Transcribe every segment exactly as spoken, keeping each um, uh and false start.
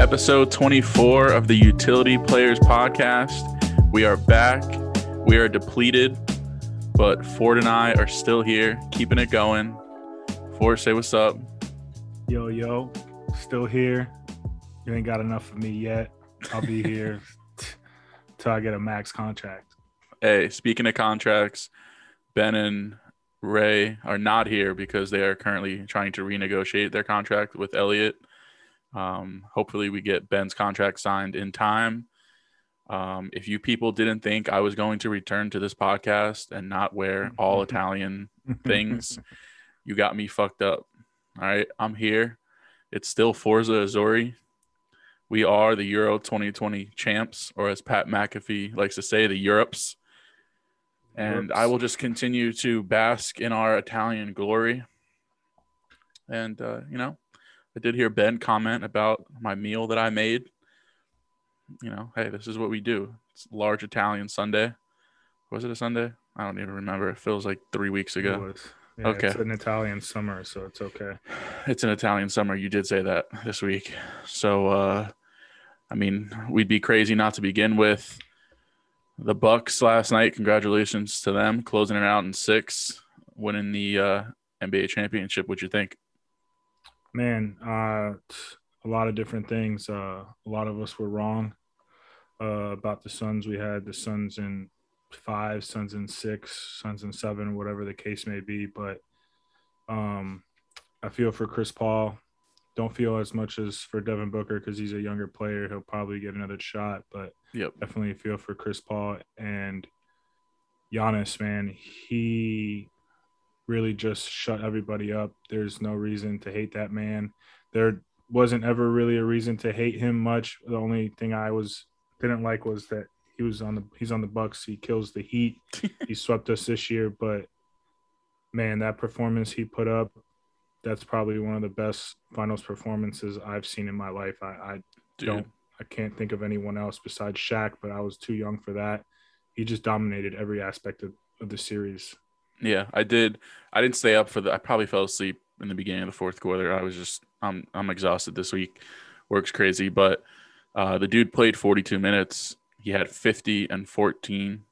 Episode twenty-four of the Utility Players Podcast. We are back. We are depleted, but Ford and I are still here, keeping it going. Ford, say what's up. Yo, yo, still here. You ain't got enough of me yet. I'll be here till I get a max contract. Hey, speaking of contracts, Ben and Ray are not here because they are currently trying to renegotiate their contract with Elliot. Um, hopefully we get Ben's contract signed in time. Um, if you people didn't think I was going to return to this podcast and not wear all Italian things, you got me fucked up. All right, I'm here. It's still Forza Azzurri. We are the Euro twenty twenty champs, or as Pat McAfee likes to say, the Europes. And Oops. I will just continue to bask in our Italian glory. And, uh, you know, I did hear Ben comment about my meal that I made. You know, hey, this is what we do. It's large Italian Sunday. Was it a Sunday? I don't even remember. It feels like three weeks ago. It was. Yeah, okay. It's an Italian summer, so it's okay. It's an Italian summer. You did say that this week. So, uh, I mean, we'd be crazy not to begin with. The Bucks last night, congratulations to them, closing it out in six, winning the uh, N B A championship. What'd you think? Man, uh, a lot of different things. Uh, a lot of us were wrong uh, about the Suns. We had the Suns in five, Suns in six, Suns in seven, whatever the case may be. But um, I feel for Chris Paul. Don't feel as much as for Devin Booker because he's a younger player. He'll probably get another shot, but yep. Definitely feel for Chris Paul and Giannis, man. He really just shut everybody up. There's no reason to hate that man. There wasn't ever really a reason to hate him much. The only thing I was didn't like was that he was on the he's on the Bucks. He kills the Heat. He swept us this year, but man, that performance he put up. That's probably one of the best finals performances I've seen in my life. I, I don't, I can't think of anyone else besides Shaq, but I was too young for that. He just dominated every aspect of, of the series. Yeah, I did. I didn't stay up for the, I probably fell asleep in the beginning of the fourth quarter. I was just, I'm, I'm exhausted this week. Work's crazy, but uh, the dude played forty-two minutes. He had fifty and fourteen.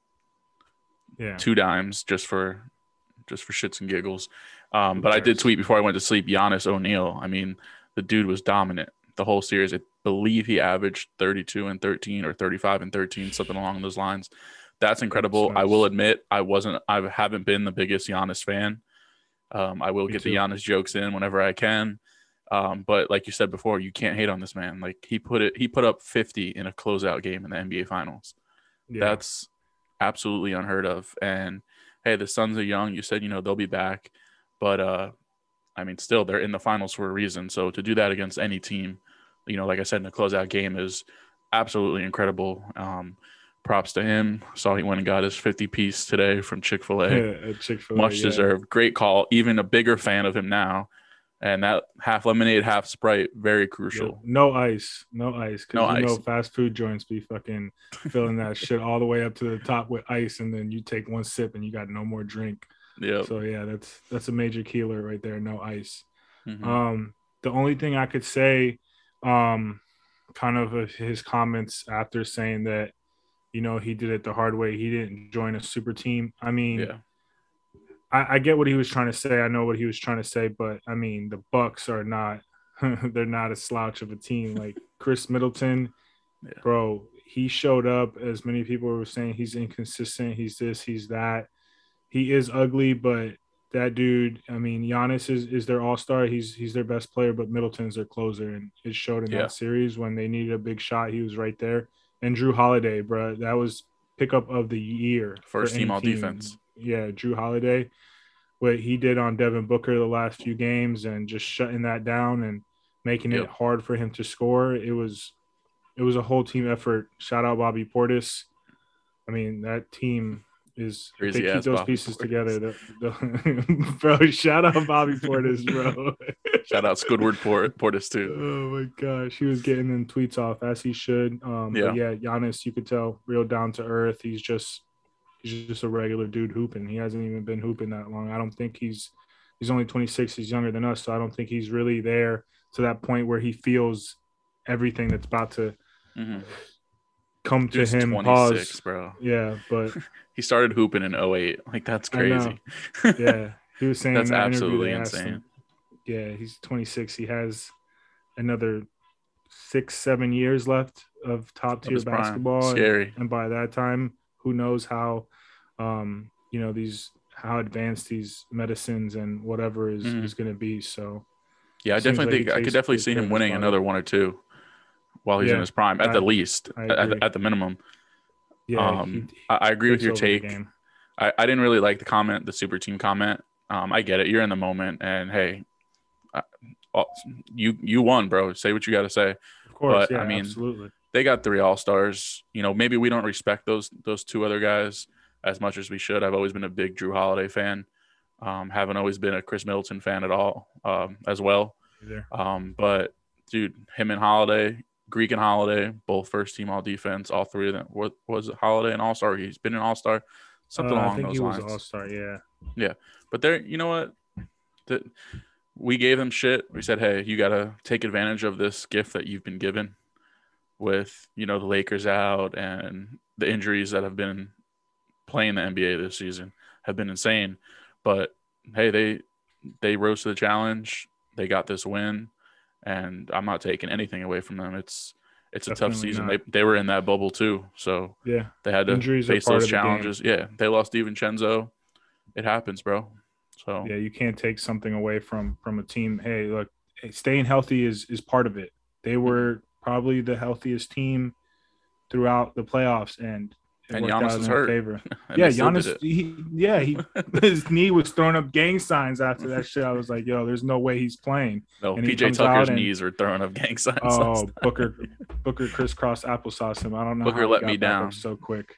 Yeah. Two dimes just for, just for shits and giggles. Um, but I did tweet before I went to sleep, Giannis O'Neal. I mean, the dude was dominant the whole series. I believe he averaged thirty-two and thirteen or thirty-five and thirteen, something along those lines. That's incredible. That's nice. I will admit I wasn't, I haven't been the biggest Giannis fan. Um, I will Me get too. the Giannis jokes in whenever I can. Um, but like you said before, you can't hate on this man. Like he put it, he put up fifty in a closeout game in the N B A Finals. Yeah. That's absolutely unheard of. And hey, the Suns are young. You said, you know, they'll be back. But, uh, I mean, still, they're in the finals for a reason. So to do that against any team, you know, like I said, in a closeout game is absolutely incredible. Um, props to him. Saw he went and got his fifty-piece today from Chick-fil-A. Yeah, Chick-fil-A Much yeah. deserved. Great call. Even a bigger fan of him now. And that half lemonade, half Sprite, very crucial. No ice. No ice. Because no you ice. know fast food joints be fucking filling that shit all the way up to the top with ice. And then you take one sip and you got no more drink. Yeah. So, yeah, that's that's a major killer right there. No ice. Mm-hmm. Um, the only thing I could say, um, kind of his comments after saying that, you know, he did it the hard way. He didn't join a super team. I mean, yeah. I, I get what he was trying to say. I know what he was trying to say, but I mean, the Bucks are not, they're not a slouch of a team. Like Chris Middleton, yeah. bro, he showed up as many people were saying he's inconsistent. He's this, he's that. He is ugly, but that dude, I mean, Giannis is, is their all-star. He's, he's their best player, but Middleton's their closer. And it showed in yeah. that series when they needed a big shot. He was right there. And Drew Holiday, bro, that was pickup of the year. First team all defense. Yeah, Drew Holiday, what he did on Devin Booker the last few games and just shutting that down and making yep. it hard for him to score. It was it was a whole team effort. Shout out Bobby Portis. I mean, that team is – they keep those Bobby pieces Portis. together. The, the, bro, shout out Bobby Portis, bro. Shout out Squidward Portis, too. Oh, my gosh. He was getting them tweets off, as he should. Um, yeah. yeah, Giannis, you could tell, real down to earth. He's just – He's just a regular dude hooping. He hasn't even been hooping that long. I don't think he's – he's only twenty-six. He's younger than us, so I don't think he's really there to that point where he feels everything that's about to mm-hmm. come to him. twenty-six, pause. Bro. Yeah, but he started hooping in oh eight. Like, that's crazy. Yeah, he was saying that's that absolutely insane. Him, yeah, he's twenty-six. He has another six, seven years left of top tier basketball. Scary. And, and by that time, who knows how, um, you know, these how advanced these medicines and whatever is, mm. is going to be. So, yeah, I definitely like think I could definitely see him winning another one or two while he's yeah, in his prime, at I, the least, at, at the minimum. Yeah, um, he, he I agree with your take. I, I didn't really like the comment, the super team comment. Um, I get it. You're in the moment, and hey, I, you you won, bro. Say what you got to say. Of course, but, yeah, I mean, absolutely. They got three all-stars. You know, maybe we don't respect those those two other guys as much as we should. I've always been a big Drew Holiday fan. Um, haven't always been a Chris Middleton fan at all, um, as well. Um, but dude, him and Holiday, Greek and Holiday, both first team all defense. All three of them. What was it, Holiday an all-star? He's been an all-star. Something uh, along those lines. I think he was all-star. Yeah. Yeah, but they're you know what, the, we gave them shit. We said, hey, you gotta take advantage of this gift that you've been given, with you know the Lakers out and the injuries that have been playing the N B A this season have been insane. But hey, they they rose to the challenge. They got this win, and I'm not taking anything away from them. It's it's Definitely a tough season. Not. They they were in that bubble too, so yeah, they had to injuries face those challenges. The yeah, they lost DiVincenzo. It happens, bro. So yeah, you can't take something away from from a team. Hey, look, staying healthy is is part of it. They were probably the healthiest team throughout the playoffs, and it and worked Giannis out is in hurt. Favor. yeah, Giannis. He, yeah, he his knee was throwing up gang signs after that shit. I was like, yo, there's no way he's playing. No, and P J Tucker's and, knees were throwing up gang signs. Oh, Booker, Booker crisscross applesauce him. I don't know. Booker how let me down so quick.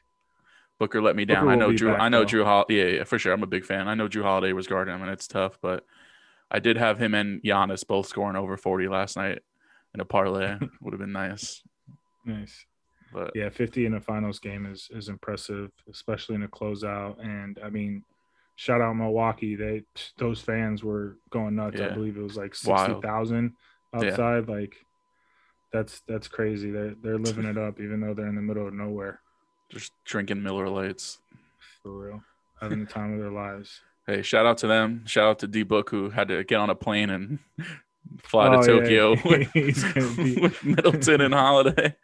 Booker let me down. Booker I know Drew. Back, I know though. Drew. Hol- yeah, yeah, for sure. I'm a big fan. I know Drew Holiday was guarding him, and it's tough. But I did have him and Giannis both scoring over forty last night in a parlay. Would have been nice. Nice. But yeah, fifty in a finals game is is impressive, especially in a closeout. And I mean, shout out Milwaukee. They those fans were going nuts. Yeah. I believe it was like sixty thousand outside. Yeah. Like that's that's crazy. They they're living it up, even though they're in the middle of nowhere. Just drinking Miller Lights. For real. Having the time of their lives. Hey, shout out to them. Shout out to D-Book, who had to get on a plane and fly oh, to Tokyo yeah. with, He's gonna be... with Middleton and Holiday.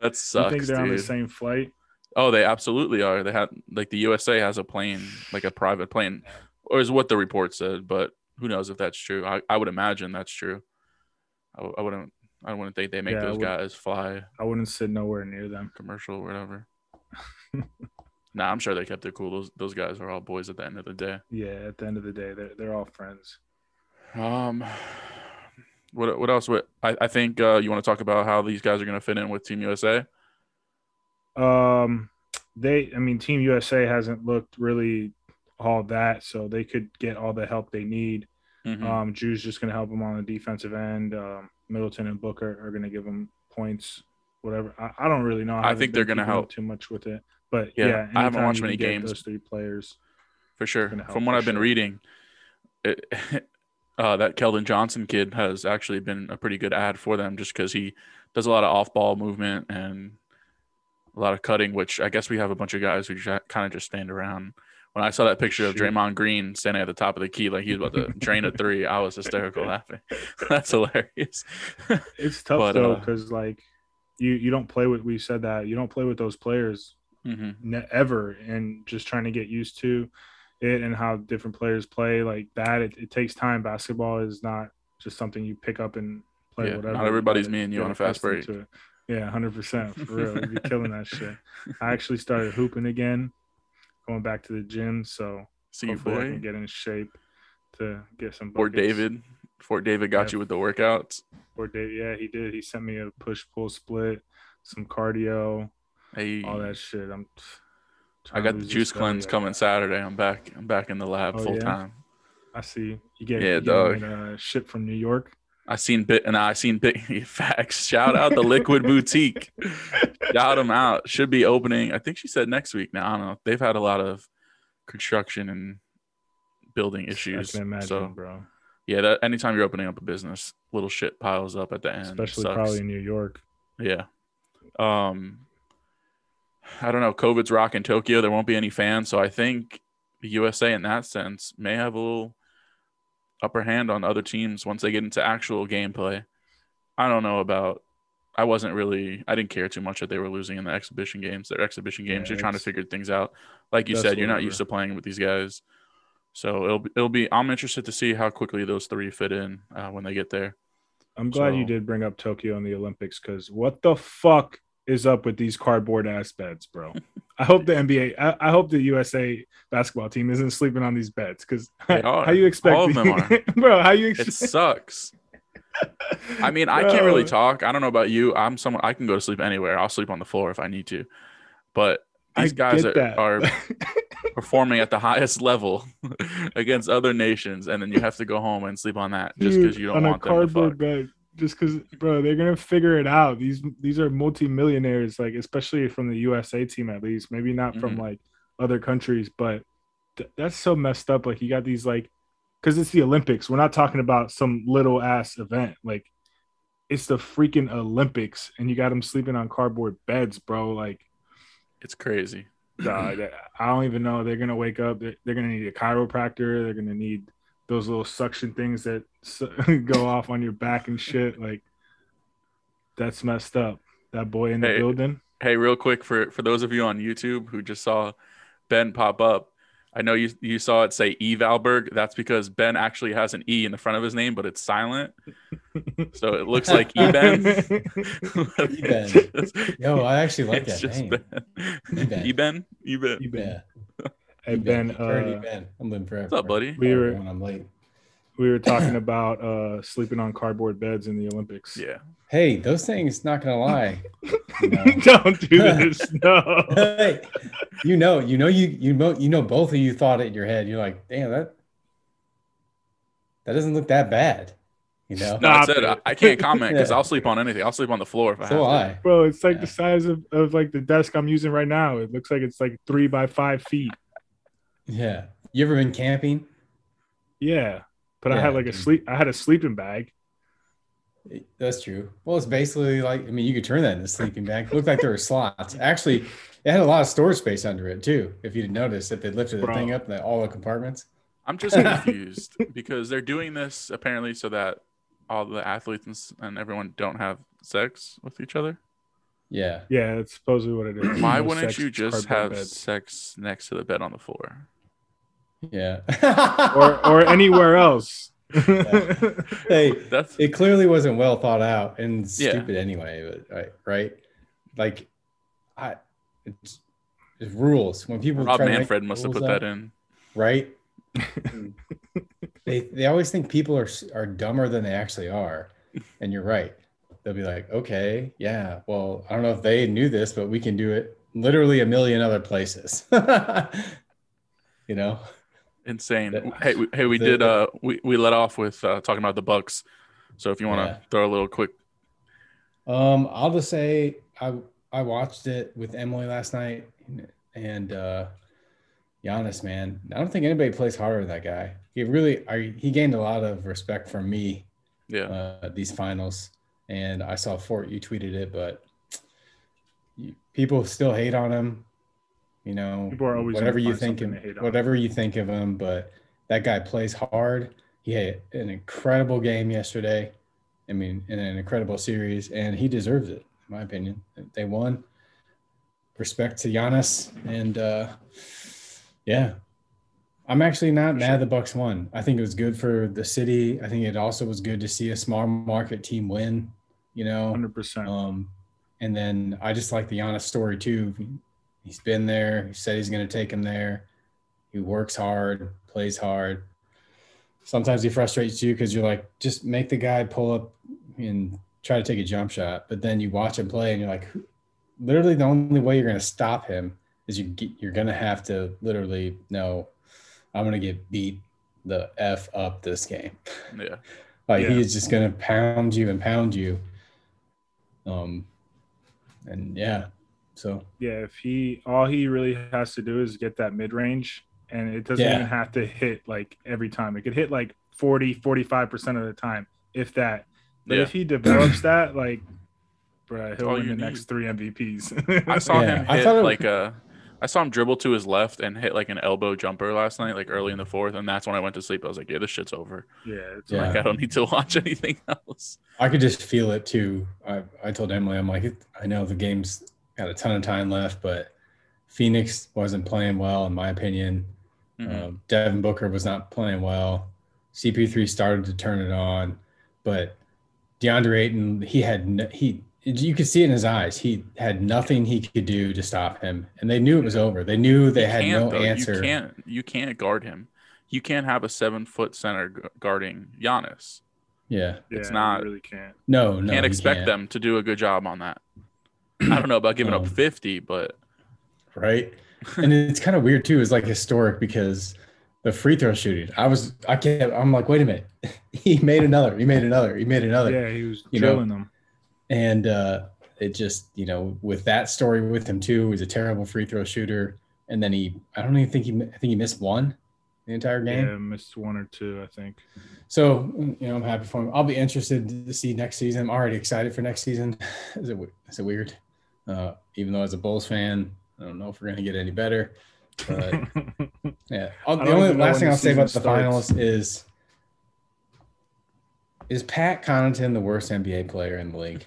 That sucks, You think they're dude. on the same flight? Oh, they absolutely are. They had like the U S A has a plane, like a private plane, or is what the report said. But who knows if that's true. I, I would imagine that's true. I, I wouldn't. I wouldn't think they make yeah, those guys fly. I wouldn't sit nowhere near them. Commercial or whatever. Nah, I'm sure they kept it cool. Those those guys are all boys at the end of the day. Yeah, at the end of the day, they're they're all friends. Um, what what else? What I I think uh, you want to talk about how these guys are going to fit in with Team U S A. Um, they I mean Team U S A hasn't looked really all that, so they could get all the help they need. Mm-hmm. Um, Drew's just going to help them on the defensive end. Um, Middleton and Booker are going to give them points, whatever. I, I don't really know. I, I think they're going to help too much with it, but yeah, yeah I haven't watched many games. Those three players, for sure. From what I've been reading, it, uh, that Keldon Johnson kid has actually been a pretty good ad for them, just because he does a lot of off-ball movement and a lot of cutting. Which I guess we have a bunch of guys who kind of just stand around. When I saw that picture of Draymond Green standing at the top of the key like he was about to drain a three, I was hysterical laughing. That's hilarious. It's tough, but, though, because, uh, like, you, you don't play with – we said that. You don't play with those players mm-hmm. ne- ever, and just trying to get used to it and how different players play like that. It, it takes time. Basketball is not just something you pick up and play yeah, whatever. Not everybody's me and you on a fast break. Yeah, one hundred percent. For real. You're killing that shit. I actually started hooping again. Going back to the gym, so See hopefully boy. I can get in shape to get some buckets. Fort David. Fort David got yeah. you with the workouts. Fort David, yeah, he did. He sent me a push-pull split, some cardio, hey. all that shit. I'm. I got the juice cleanse coming Saturday. I'm back. I'm back in the lab oh, full yeah? time. I see. You get yeah, you dog. Get, uh, shipped from New York. I seen bit and I seen big facts. Shout out the Liquid Boutique. Shout them out. Should be opening. I think she said next week. Now I don't know. They've had a lot of construction and building issues. I can imagine, so bro. Yeah, that, anytime you're opening up a business, little shit piles up at the end. Especially probably in New York. Yeah. Um, I don't know. COVID's rocking Tokyo. There won't be any fans. So I think the U S A in that sense may have a little upper hand on other teams once they get into actual gameplay. I don't know about – I wasn't really – I didn't care too much that they were losing in the exhibition games. They're exhibition games. Yeah, you're trying to figure things out. Like you said, you're not used to playing with these guys. So it'll it'll be. I'm interested to see how quickly those three fit in uh, when they get there. I'm glad so. you did bring up Tokyo and the Olympics, because what the fuck is up with these cardboard ass beds, bro? I hope the N B A. I, I hope the U S A basketball team isn't sleeping on these beds, because how you expect all of them are, bro? How you expect? It sucks. I mean, bro. I can't really talk. I don't know about you. I'm someone I can go to sleep anywhere. I'll sleep on the floor if I need to, but these I guys are. are performing at the highest level against other nations, and then you have to go home and sleep on that just because you don't want them to fuck. Bed, just because, bro, they're gonna figure it out. These these are multimillionaires, like especially from the U S A team, at least. Maybe not mm-hmm. from like other countries, but th- that's so messed up. Like you got these like, because it's the Olympics. We're not talking about some little ass event. Like it's the freaking Olympics, and you got them sleeping on cardboard beds, bro. Like it's crazy. Nah, I don't even know. They're gonna wake up. They're, they're gonna need a chiropractor. They're gonna need those little suction things that su- go off on your back and shit. Like that's messed up. That boy in the hey, building. Hey, real quick for for those of you on YouTube who just saw Ben pop up. I know you you saw it say E. Valberg. That's because Ben actually has an E in the front of his name, but it's silent, so it looks like E. Ben. E. Ben. Yo, I actually like that name. E. Ben. E. Ben. E. Ben. E. Ben. Hey Ben. Uh, Ben. I'm living forever. What's up, buddy? We were. When I'm late. We were talking about uh, sleeping on cardboard beds in the Olympics. Yeah. Hey, those things, not going to lie. No. Don't do this. No. Hey, you know, you know, you, you know, you know, both of you thought it in your head. You're like, damn, that, that doesn't look that bad. You know, no, I said, I can't comment because yeah. I'll sleep on anything. I'll sleep on the floor if I so have I. to. Bro, it's like yeah. the size of, of like the desk I'm using right now. It looks like it's like three by five feet. Yeah. You ever been camping? Yeah. But yeah, I had like a sleep. I had a sleeping bag. That's true. Well, it's basically like, I mean, you could turn that into a sleeping bag. It looked like there were slots. Actually, it had a lot of storage space under it too. If you didn't notice, if they lifted the Bro. thing up, the, all the compartments. I'm just confused because they're doing this apparently so that all the athletes and everyone don't have sex with each other. Yeah. Yeah, it's supposedly what it is. Why wouldn't sex, you just have beds. sex next to the bed on the floor? Yeah. or or anywhere else. Yeah. Hey, that's it clearly wasn't well thought out and stupid yeah. anyway, but right? Like I it's, it's rules. When people Rob Manfred must have put up, that in. Right? they they always think people are are dumber than they actually are. And you're right. They'll be like, "Okay, yeah. Well, I don't know if they knew this, but we can do it literally a million other places." You know? Insane. Hey, we, hey, we did. Uh, we we let off with uh, talking about the Bucks. So if you want to yeah. throw a little quick, um, I'll just say I I watched it with Emily last night, and uh, Giannis, man, I don't think anybody plays harder than that guy. He really, I, he gained a lot of respect from me. Yeah. Uh, these finals, and I saw Fort, you tweeted it, but you, people still hate on him. You know, whatever you think of, whatever you think of him, but that guy plays hard. He had an incredible game yesterday. I mean, in an incredible series, and he deserves it, in my opinion. They won. Respect to Giannis, and uh, yeah, I'm actually not mad the Bucks won. I think it was good for the city. I think it also was good to see a small market team win. You know, one hundred percent. Um, and then I just like the Giannis story too. He's been there. He said he's going to take him there. He works hard, plays hard. Sometimes he frustrates you because you're like, just make the guy pull up and try to take a jump shot. But then you watch him play and you're like, literally the only way you're going to stop him is you get, you're going to have to literally know, I'm going to get beat the F up this game. Yeah. Like yeah. he is just going to pound you and pound you. Um, and yeah. So yeah, if he all he really has to do is get that mid range, and it doesn't yeah. even have to hit like every time. It could hit like forty, forty-five percent of the time, if that. But yeah. if he develops that, like, bro, he'll win the need. next three M V Ps. I saw yeah. him hit I like was... a. I saw him dribble to his left and hit like an elbow jumper last night, like early in the fourth, and that's when I went to sleep. I was like, yeah, this shit's over. Yeah, it's yeah. like I don't need to watch anything else. I could just feel it too. I I told Emily, I'm like, I know the game's got a ton of time left, but Phoenix wasn't playing well, in my opinion. Mm-hmm. Um, Devin Booker was not playing well. C P three started to turn it on, but DeAndre Ayton, he had no, he. You could see it in his eyes. He had nothing he could do to stop him, and they knew it was over. They knew they you had no though. answer. You can't, you can't guard him. You can't have a seven-foot center guarding Giannis. Yeah, it's yeah, not. You really can't. No, no. Can't expect can't. them to do a good job on that. I don't know about giving um, up fifty, but right. And it's kind of weird too. It's like historic because the free throw shooting. I was, I can't. I'm like, wait a minute. He made another. He made another. He made another. Yeah, he was you drilling know? them. And uh, it just, you know, with that story with him too, he's a terrible free throw shooter. And then he, I don't even think he, I think he missed one the entire game. Yeah, missed one or two, I think. So, you know, I'm happy for him. I'll be interested to see next season. I'm already excited for next season. Is it, is it weird? Uh, even though as a Bulls fan, I don't know if we're going to get any better. But yeah. I'll, the only last thing I'll say about starts. the finals is, is Pat Connaughton the worst N B A player in the league?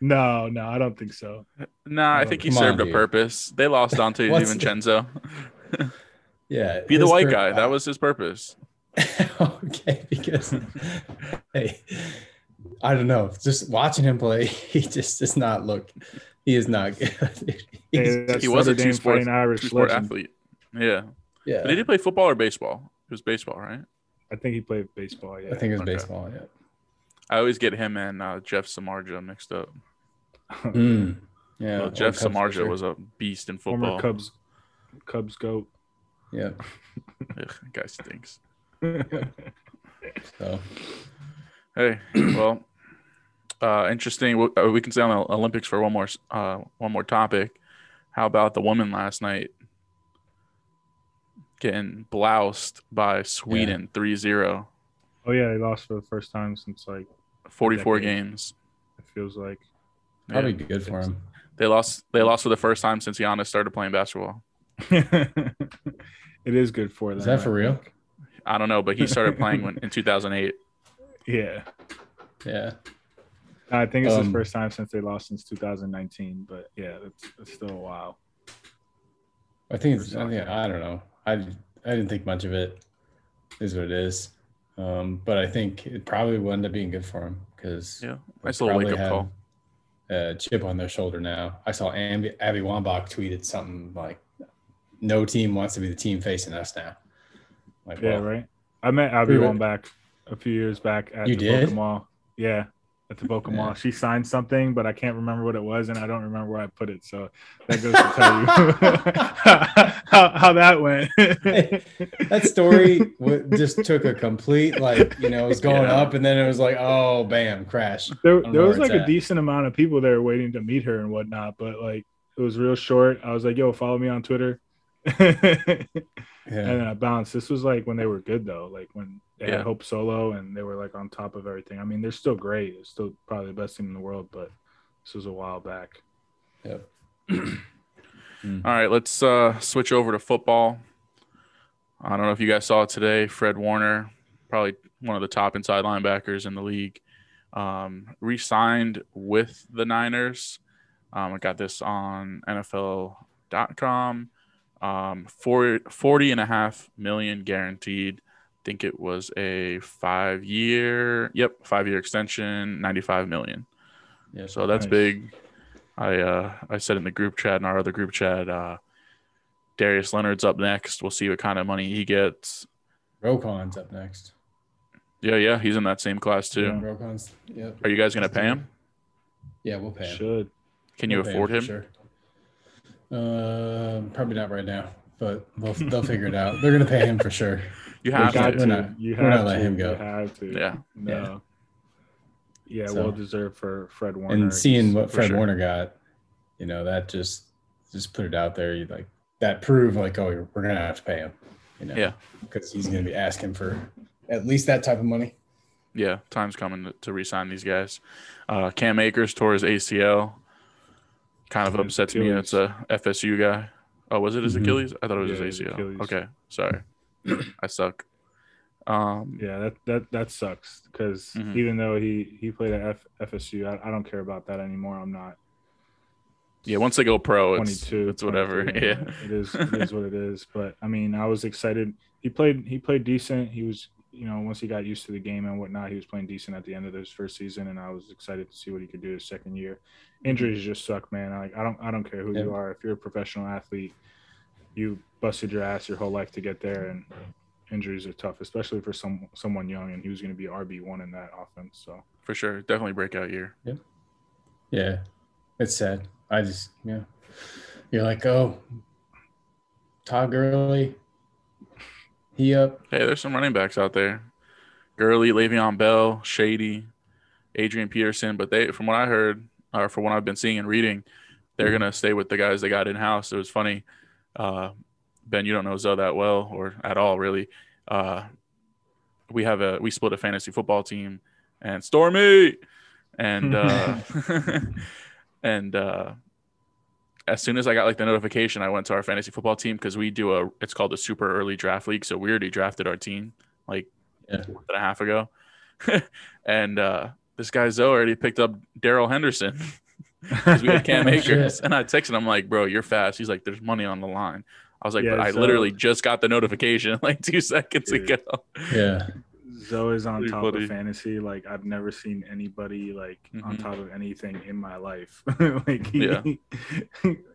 no, no, I don't think so. No, nah, I think he served on, a purpose. They lost on to DiVincenzo. yeah. Be the white pur- guy. That was his purpose. okay, because hey, I don't know. Just watching him play, he just does not look – he is not good. Hey, that's he was a two-sport two-sport athlete. Yeah. yeah. But he did play football or baseball. It was baseball, right? I think he played baseball, yeah. I think it was okay. baseball, yeah. I always get him and uh, Jeff Samardzija mixed up. mm. Yeah, well, Jeff Samardzija sure. was a beast in football. Former Cubs, Cubs goat. Yeah. Ugh, that guy stinks. so. Hey, well, uh, interesting. We, uh, we can stay on the Olympics for one more, uh, one more topic. How about the woman last night? Getting bloused by Sweden yeah. three zero. Oh, yeah. They lost for the first time since like forty-four games. It feels like. That'd yeah. be good for them. They lost, they lost for the first time since Giannis started playing basketball. It is good for them. Is that for real? I don't know, but he started playing when, in two thousand eight. Yeah. Yeah. I think it's um, his first time since they lost since two thousand nineteen. But yeah, that's, that's still a while. I think it's, I, think, I don't know. I, I didn't think much of it is what it is. Um, but I think it probably will end up being good for him because yeah, nice little wake up call. A chip on their shoulder now. I saw Abby, Abby Wambach tweeted something like, no team wants to be the team facing us now. Like, yeah, well, right. I met Abby Wambach a few years back at you the did? Boca Mall. Yeah, at the Boca Mall. Yeah. She signed something, but I can't remember what it was, and I don't remember where I put it. So that goes to tell you how, how, how that went. That story just took a complete, like, you know, it was going yeah. up, and then it was like, oh, bam, crash. There, there was, like, a at. decent amount of people there waiting to meet her and whatnot, but, like, it was real short. I was like, yo, follow me on Twitter. yeah. And then I bounced. This was, like, when they were good, though, like, when – They yeah. had Hope Solo, and they were, like, on top of everything. I mean, they're still great. They're still probably the best team in the world, but this was a while back. Yep. mm. All right, let's uh, switch over to football. I don't know if you guys saw it today. Fred Warner, probably one of the top inside linebackers in the league, um, re-signed with the Niners. Um, I got this on N F L dot com. Um, four, forty and a half million guaranteed. I think it was a five-year, yep, five-year extension, ninety-five million dollars. Yeah, so that's nice. Big. I uh, I said in the group chat, in our other group chat, uh, Darius Leonard's up next. We'll see what kind of money he gets. Roquan's up next. Yeah, yeah, he's in that same class too. Yeah, Roquan's, yep. Are you guys going to pay him? Yeah, we'll pay him. Should. Can we'll you afford him? him? Sure. Uh, probably not right now, but they'll, they'll figure it out. They're going to pay him for sure. You have to. to. Not, you have not to. Let him go. You have to. Yeah. No. Yeah, yeah so, well deserved for Fred Warner. And seeing what Fred sure. Warner got, you know, that just just put it out there. You like that proved like, oh, we're gonna have to pay him. you know, yeah, because he's going to be asking for at least that type of money. Yeah, time's coming to, to re-sign these guys. Uh, Cam Akers tore his A C L. Kind of upsets Achilles. me. It's a F S U guy. Oh, was it his mm-hmm. Achilles? I thought it was yeah, his A C L. Achilles. Okay, sorry. I suck. Um, yeah, that that that sucks because mm-hmm. even though he, he played at F, F S U, I, I don't care about that anymore. I'm not. Yeah, once they go pro, it's, it's whatever. Yeah, yeah. it is. It is what it is. But I mean, I was excited. He played. He played decent. He was, you know, once he got used to the game and whatnot, he was playing decent at the end of his first season, and I was excited to see what he could do his second year. Injuries just suck, man. Like I don't, I don't care who yeah. you are. If you're a professional athlete, you busted your ass your whole life to get there, and injuries are tough, especially for some someone young. And he was going to be R B one in that offense. So for sure, definitely breakout year. Yeah, yeah, it's sad. I just, yeah, you're like, oh, Todd Gurley, he up. Hey, there's some running backs out there. Gurley, Le'Veon Bell, Shady, Adrian Peterson. But they, from what I heard, or from what I've been seeing and reading, they're going to stay with the guys they got in-house. It was funny. Uh, Ben, you don't know Zoe that well or at all, really. Uh, we have a, we split a fantasy football team and Stormy and, uh, And uh, as soon as I got like the notification, I went to our fantasy football team because we do a – it's called the super early draft league. So we already drafted our team like yeah. a month and a half ago. and uh, this guy Zoe already picked up Daryl Henderson because we had Cam Akers. And I texted him, I'm like, bro, you're fast. He's like, there's money on the line. I was like, yeah, but I Zoe... literally just got the notification like two seconds Dude. ago. Yeah. Zoe is on top of fantasy. Like I've never seen anybody like mm-hmm. on top of anything in my life. like he, yeah.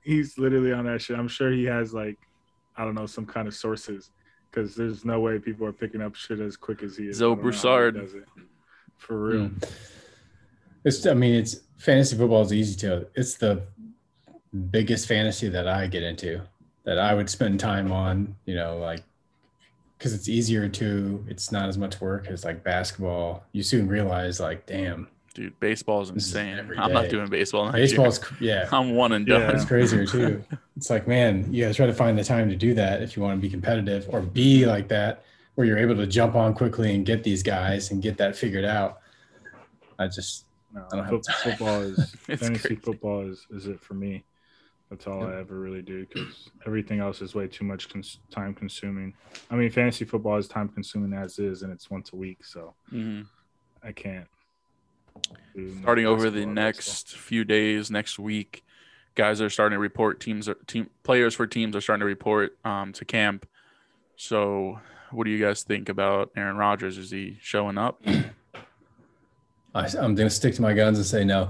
he's literally on that shit. I'm sure he has like, I don't know, some kind of sources because there's no way people are picking up shit as quick as he is. Zoe Broussard does it for real. Mm. It's, I mean, it's fantasy football is easy to. It's the biggest fantasy that I get into that I would spend time on. You know, like. Because it's easier to, it's not as much work as like basketball. You soon realize, like, damn, dude, baseball is insane. Is I'm not doing baseball. Baseball's, yeah, I'm one and done. Yeah. It's crazier too. It's like, man, you gotta try to find the time to do that if you want to be competitive or be like that, where you're able to jump on quickly and get these guys and get that figured out. I just, no, I don't have time. Football is fantasy crazy. football is is it for me. That's all I ever really do because everything else is way too much cons- time consuming. I mean, fantasy football is time consuming as is, and it's once a week, so mm-hmm. I can't. Starting over the next few days, next week, guys are starting to report. Teams are team players for teams are starting to report um, to camp. So, what do you guys think about Aaron Rodgers? Is he showing up? I, I'm going to stick to my guns and say no.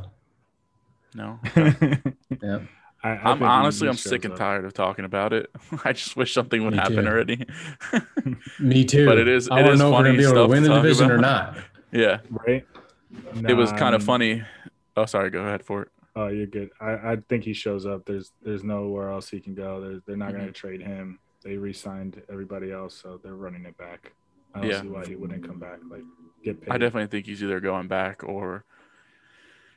No. Okay. yeah. I, I I'm honestly, I'm sick and up. tired of talking about it. I just wish something would Me happen too. already. Me too. But it is, I it don't is know funny if we're gonna be able to win the division about. or not. Yeah. Right. Nah, it was kind I mean, of funny. Oh, sorry. Go ahead, Fort. Oh, you're good. I, I think he shows up. There's, there's nowhere else he can go. They're, they're not mm-hmm. going to trade him. They re-signed everybody else, so they're running it back. I don't yeah. see why he wouldn't come back. Like, get paid. I definitely think he's either going back or.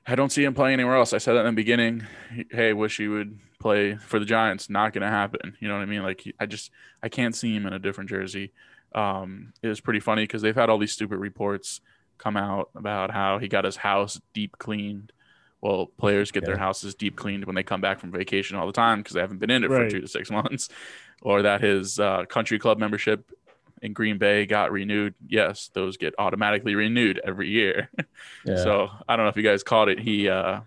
I don't see him playing anywhere else. I said that in the beginning. Hey, wish he would play for the Giants. Not going to happen. You know what I mean? Like, I just – I can't see him in a different jersey. Um, it was pretty funny because they've had all these stupid reports come out about how he got his house deep cleaned. Well, players get yeah. their houses deep cleaned when they come back from vacation all the time because they haven't been in it right. for two to six months. Or that his uh, country club membership in Green Bay got renewed. Yes, those get automatically renewed every year. Yeah. So I don't know if you guys caught it. He uh,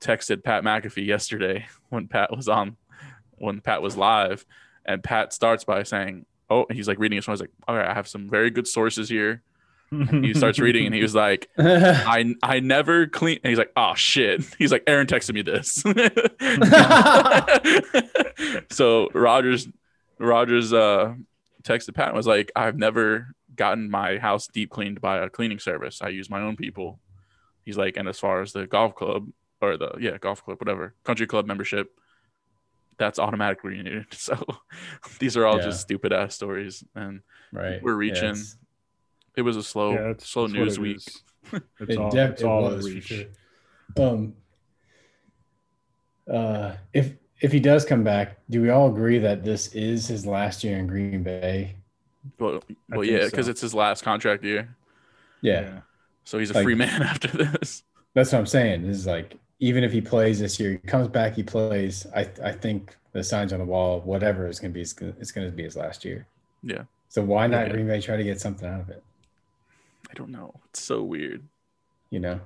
texted Pat McAfee yesterday when Pat was on, when Pat was live, and Pat starts by saying, "Oh," he's like reading his one. I was like, "All right, I have some very good sources here." And he starts reading, and he was like, "I I never clean." And he's like, "Oh shit!" He's like, "Aaron texted me this." So Rodgers, Rodgers. Uh, texted Pat and was like, I've never gotten my house deep cleaned by a cleaning service. I use my own people. He's like, and as far as the golf club or the yeah golf club whatever country club membership, that's automatically renewed. So these are all yeah. just stupid ass stories, and right. we're reaching. Yes. It was a slow yeah, that's, slow that's news it week. It's it all, def- it's all it was reach. For sure. Um. Uh, if if he does come back, do we all agree that this is his last year in Green Bay? Well, well yeah, because so. It's his last contract year. Yeah. yeah. So he's a like, free man after this. That's what I'm saying. This is like, even if he plays this year, he comes back, he plays, I I think the signs on the wall, whatever it's going to be, it's going to be his last year. Yeah. So why not yeah. Green Bay try to get something out of it? I don't know. It's so weird. You know?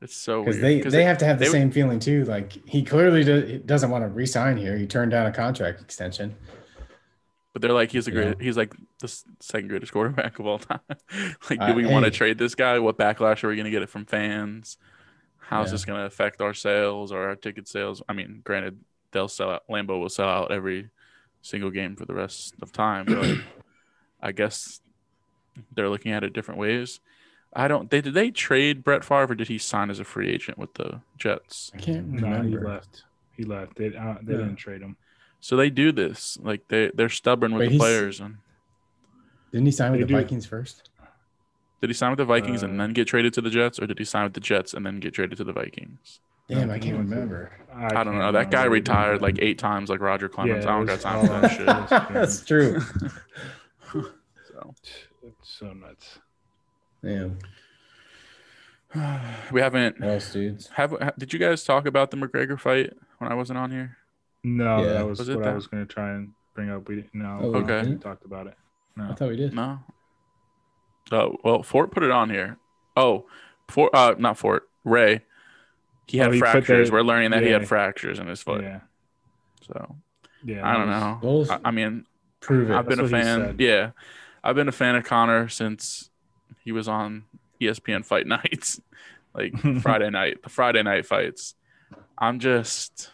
It's so weird. Because they, they, they have to have the same would... feeling too. Like, he clearly do, doesn't want to re-sign here. He turned down a contract extension. But they're like, he's a great, yeah. he's like the second greatest quarterback of all time. Like, do we uh, want to hey. trade this guy? What backlash are we going to get it from fans? How's yeah. this going to affect our sales or our ticket sales? I mean, granted, they'll sell out. Lambeau will sell out every single game for the rest of time. But like, I guess they're looking at it different ways. I don't. They did they trade Brett Favre or did he sign as a free agent with the Jets? I can't remember. No, he left. He left. They uh, they yeah. didn't trade him. So they do this. Like they they're stubborn with Wait, the players. And didn't he sign with the do. Vikings first? Did he sign with the Vikings uh, and then get traded to the Jets, or did he sign with the Jets and then get traded to the Vikings? Damn, I can't remember. I, I don't know. That guy retired remember. like eight times, like Roger Clemens. Yeah, I don't got time for that shit. That's true. so it's so nuts. Damn. We haven't. What else, dudes? Have did you guys talk about the McGregor fight when I wasn't on here? No, yeah. that was, was what that? I was going to try and bring up. We didn't. No, oh, okay. We talked about it. No. I thought we did. No. Oh well, Fort put it on here. Oh, Fort, uh, not Fort. Ray. He had oh, he fractures. The, We're learning that yeah. he had fractures in his foot. Yeah. So. Yeah. I don't know. Those, I, I mean, prove it. I've That's been a fan. Yeah, I've been a fan of Conor since he was on E S P N Fight Nights, like Friday night, the Friday night fights. I'm just,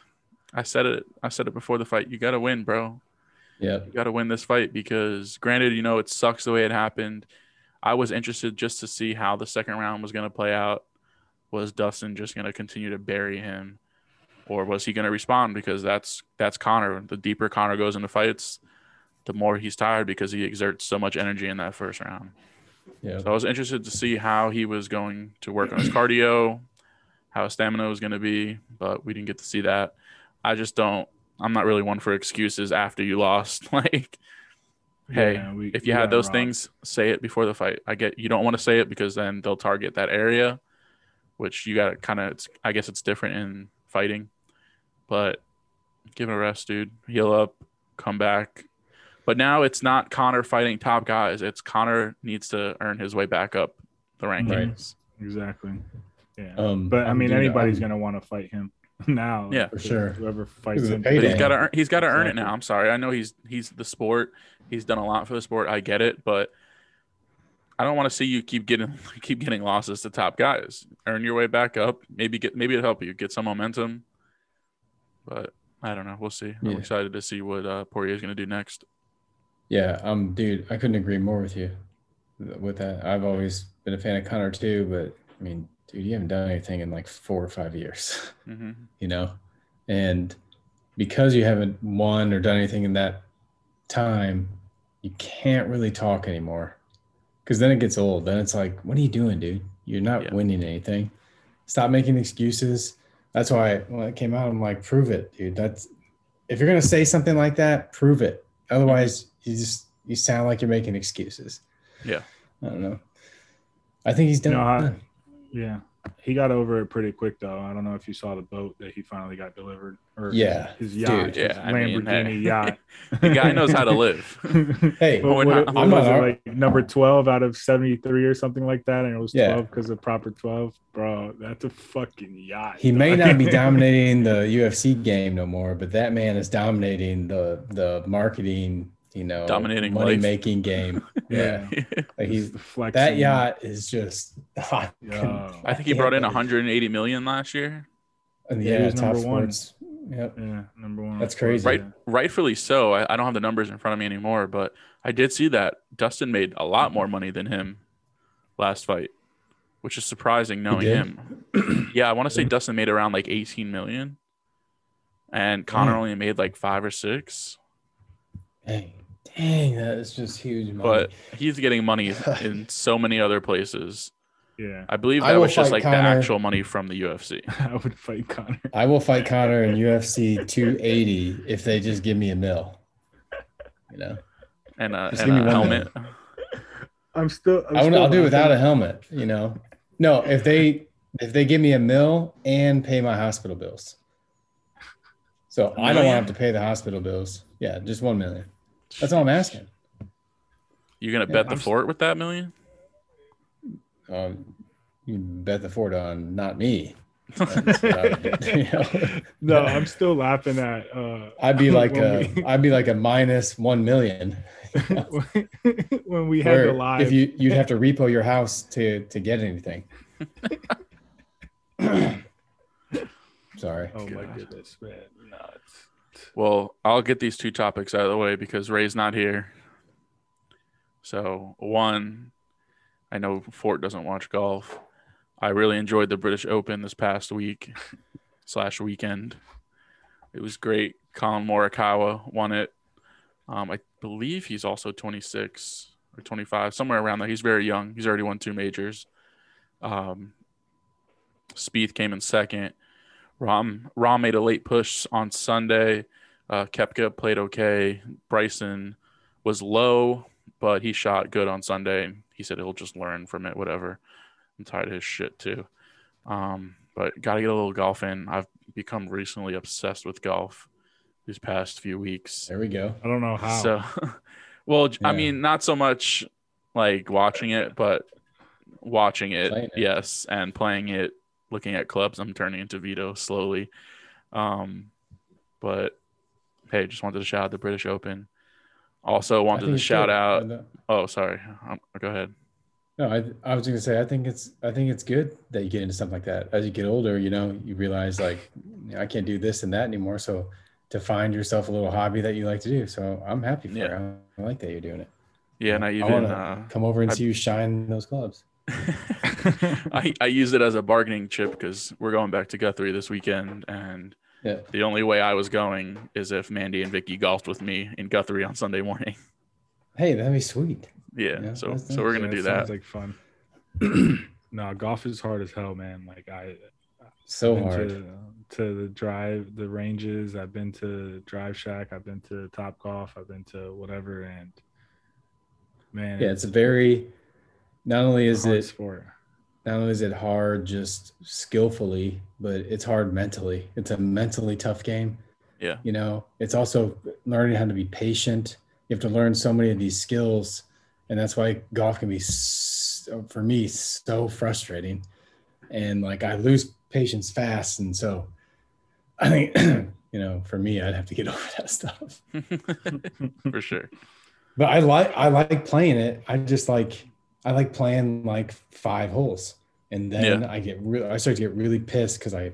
I said it, I said it before the fight. You got to win, bro. Yeah. You got to win this fight because, granted, you know, it sucks the way it happened. I was interested just to see how the second round was going to play out. Was Dustin just going to continue to bury him, or was he going to respond? Because that's that's Conor. The deeper Conor goes into fights, the more he's tired because he exerts so much energy in that first round. Yeah. So I was interested to see how he was going to work on his cardio, how his stamina was going to be, but we didn't get to see that. I just don't – I'm not really one for excuses after you lost. Like, yeah, hey, we, if you had those rocked. things, say it before the fight. I get you don't want to say it because then they'll target that area, which you got to kind of – I guess it's different in fighting. But give it a rest, dude. Heal up, come back. But now it's not Conor fighting top guys. It's Conor needs to earn his way back up the rankings. Right. Exactly. Yeah. Um, but I mean, dude, anybody's um, gonna want to fight him now. Yeah, for sure. Whoever fights he's him, but he's got to he's got to exactly. earn it now. I'm sorry. I know he's he's the sport. He's done a lot for the sport. I get it, but I don't want to see you keep getting keep getting losses to top guys. Earn your way back up. Maybe get maybe it'll help you get some momentum. But I don't know. We'll see. I'm yeah. excited to see what uh, Poirier is gonna do next. Yeah, um, dude, I couldn't agree more with you with that. I've always been a fan of Conor too, but I mean, dude, you haven't done anything in like four or five years, mm-hmm. you know? And because you haven't won or done anything in that time, you can't really talk anymore because then it gets old. Then it's like, what are you doing, dude? You're not yeah. winning anything. Stop making excuses. That's why when it came out, I'm like, prove it, dude. That's if you're going to say something like that, prove it. Otherwise, you just you sound like you're making excuses. Yeah, I don't know. I think he's done. You know, I, yeah, he got over it pretty quick though. I don't know if you saw the boat that he finally got delivered. Or yeah, his yacht, dude, his yeah, Lamborghini I mean, hey, yacht. The guy knows how to live. Hey, but what, not, I'm was not, it like number twelve out of seventy-three or something like that, and it was yeah. twelve because of proper twelve, bro. That's a fucking yacht. He dog. may not be dominating the U F C game no more, but that man is dominating the the marketing. You know, dominating money life. Making game. Yeah, yeah. Like he's that yacht is just. I, yeah. I think he brought in one hundred eighty million last year. And yeah, yeah, he was top number one. Yep. Yeah, number one. That's crazy. Right, yeah. Rightfully so. I, I don't have the numbers in front of me anymore, but I did see that Dustin made a lot more money than him last fight, which is surprising knowing him. Yeah, I want to say Dustin made around like eighteen million, and Conor mm. only made like five or six. Dang. Dang, that is just huge money. But he's getting money in so many other places. Yeah, I believe that I was just like Conor. The actual money from the U F C. I would fight Conor. I will fight Conor in U F C two eighty if they just give me a mil. You know, and a, and a helmet. Mil. I'm still. I'm I still I'll do without a helmet. You know, no. If they if they give me a mil and pay my hospital bills, so I don't have to pay the hospital bills. Yeah, just one million. That's all I'm asking. You gonna yeah, bet the I'm fort st- with that million? Um, you bet the fort on not me. I, you know? No, I'm still laughing at. Uh, I'd be like a, we... I'd be like a minus one million. You know? When we had the live, if you you'd have to repo your house to to get anything. Sorry. Oh my God. Goodness, man! Nuts. Well, I'll get these two topics out of the way because Ray's not here. So one. I know Fort doesn't watch golf. I really enjoyed the British Open this past week slash weekend. It was great. Colin Morikawa won it. Um, I believe he's also twenty-six or twenty-five, somewhere around there. He's very young. He's already won two majors. Um, Spieth came in second. Rahm, Rahm made a late push on Sunday. Uh, Koepka played okay. Bryson was low, but he shot good on Sunday. He said he'll just learn from it, whatever. I'm tired of his shit too. Um, but got to get a little golf in. I've become recently obsessed with golf these past few weeks. There we go. I don't know how. So, well, yeah. I mean, not so much like watching it, but watching it, it, yes, and playing it, looking at clubs. I'm turning into Vito slowly. Um, but, hey, just wanted to shout out the British Open. Also wanted to shout out. No. Oh, sorry. Um, go ahead. No, I, I was going to say I think it's I think it's good that you get into something like that. As you get older, you know, you realize like you know, I can't do this and that anymore. So to find yourself a little hobby that you like to do. So I'm happy for you. Yeah. I like that you're doing it. Yeah, and I even I wanna uh, come over and I, see you shine those clubs. I I used it as a bargaining chip because we're going back to Guthrie this weekend and. Yeah. The only way I was going is if Mandy and Vicky golfed with me in Guthrie on Sunday morning. Hey, that'd be sweet. Yeah, yeah so so we're gonna yeah, do that. Sounds like fun. No, golf is hard as hell, man. Like I, so hard to, to the drive, the ranges. I've been to Drive Shack. I've been to Top Golf. I've been to whatever, and man, yeah, it's, it's a very. Not only is it sport. Not only is it hard just skillfully, but it's hard mentally. It's a mentally tough game. Yeah. You know, it's also learning how to be patient. You have to learn so many of these skills. And that's why golf can be, so, for me, so frustrating. And like I lose patience fast. And so I think, you know, for me, I'd have to get over that stuff. For sure. But I like, I like playing it. I just like, I like playing like five holes. And then yeah. I get real. I start to get really pissed because I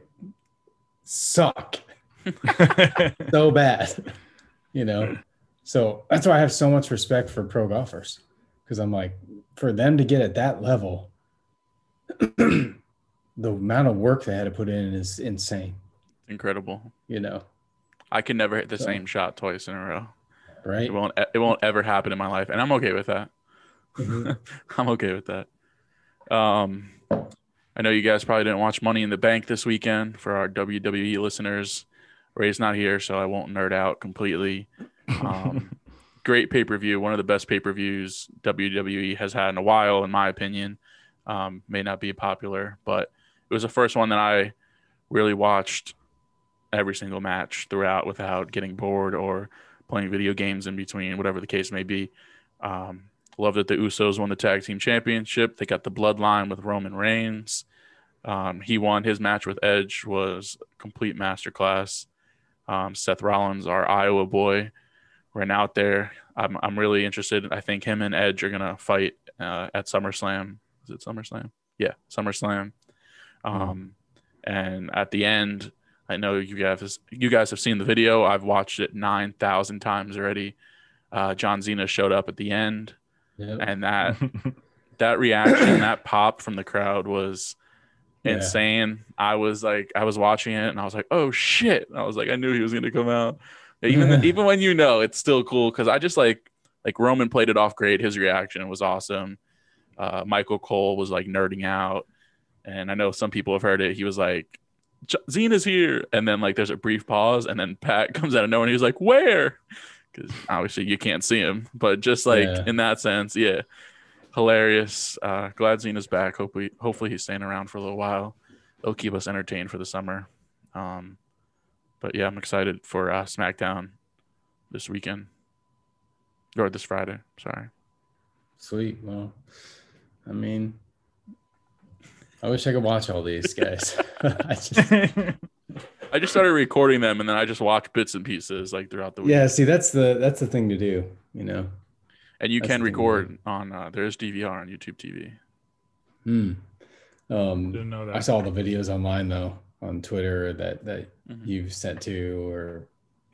suck so bad, you know. So that's why I have so much respect for pro golfers, because I'm like, for them to get at that level, the amount of work they had to put in is insane. Incredible, you know. I can never hit the so, same shot twice in a row. Right. It won't. It won't ever happen in my life, and I'm okay with that. Mm-hmm. I'm okay with that. Um. I know you guys probably didn't watch Money in the Bank this weekend for our W W E listeners. Ray's not here, so I won't nerd out completely. Um, great pay-per-view. One of the best pay-per-views W W E has had in a while, in my opinion. Um, may not be popular, but it was the first one that I really watched every single match throughout without getting bored or playing video games in between, whatever the case may be. Um, Love that the Usos won the tag team championship. They got the bloodline with Roman Reigns. Um, he won. His match with Edge was a complete masterclass. Um, Seth Rollins, our Iowa boy, ran out there. I'm I'm really interested. I think him and Edge are going to fight uh, at SummerSlam. Is it SummerSlam? Yeah, SummerSlam. Um, mm-hmm. And at the end, I know you guys, you guys have seen the video. I've watched it nine thousand times already. Uh, John Cena showed up at the end. Yep. And that that reaction, that pop from the crowd was insane. Yeah. I was like, I was watching it, and I was like, oh shit! And I was like, I knew he was gonna come out. Even yeah. even when you know, it's still cool because I just like like Roman played it off great. His reaction was awesome. Uh, Michael Cole was like nerding out. And I know some people have heard it. He was like, Zena's here. And then like there's a brief pause. And then Pat comes out of nowhere and he's like, where? Because obviously you can't see him. But just like yeah. in that sense, yeah. Hilarious. Uh, glad Zena's back. Hopefully, hopefully he's staying around for a little while. It'll keep us entertained for the summer. Um, but yeah, I'm excited for uh, SmackDown this weekend. Or this Friday. Sorry. Sweet. Well, I mean, I wish I could watch all these guys. I, just... I just started recording them, and then I just watch bits and pieces like throughout the week. Yeah, see, that's the that's the thing to do, you know. And you that's can record on uh, there's D V R on YouTube T V. Hmm. Um, Didn't know that. I saw all the videos online though on Twitter that that mm-hmm. you've sent to, or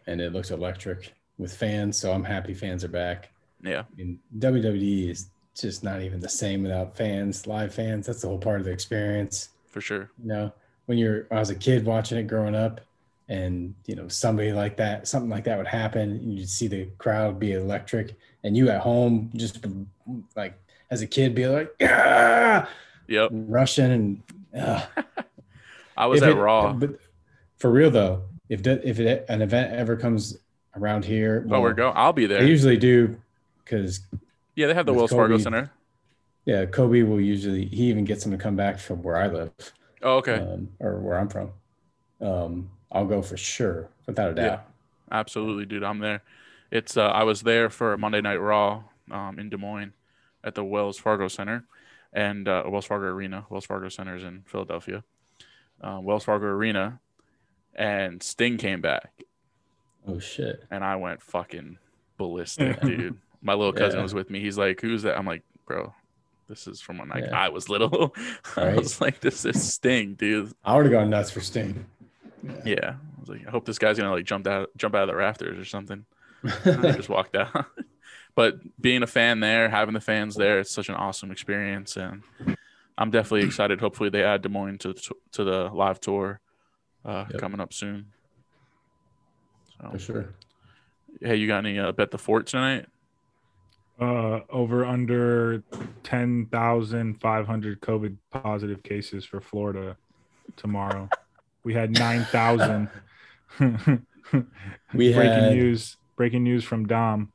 and it looks electric with fans. So I'm happy fans are back. Yeah. I mean, W W E is just not even the same without fans, live fans. That's the whole part of the experience. For sure. You know, when you're, I was a kid watching it growing up and, you know, somebody like that, something like that would happen. You'd see the crowd be electric and you at home just like as a kid be like, yeah, yep. rushing and uh. I was if at it, Raw. But for real though, if, de- if it, an event ever comes around here. Well, oh, we're going. I'll be there. They usually do because. Yeah, they have the Wells Fargo Center. Yeah, Kobe will usually, he even gets them to come back from where I live. Oh, okay. Um, or where I'm from. Um, I'll go for sure, without a doubt. Yeah, absolutely, dude. I'm there. It's uh, I was there for Monday Night Raw um, in Des Moines at the Wells Fargo Center and uh, Wells Fargo Arena. Wells Fargo Center is in Philadelphia. Uh, Wells Fargo Arena. And Sting came back. Oh, shit. And I went fucking ballistic, dude. My little cousin yeah. was with me. He's like, who's that? I'm like, bro, this is from when I, yeah. I was little. I right. was like, this is Sting, dude. I would have gone nuts for Sting. Yeah. yeah. I was like, I hope this guy's going to like jump out, jump out of the rafters or something. And I just walked out. But being a fan there, having the fans there, it's such an awesome experience. And I'm definitely excited. Hopefully they add Des Moines to, to the live tour uh, yep. coming up soon. Oh. For sure. Hey, you got any uh, bet the fort tonight? Uh, over under ten thousand five hundred COVID positive cases for Florida tomorrow. We had nine thousand. we breaking had... news. Breaking news from Dom.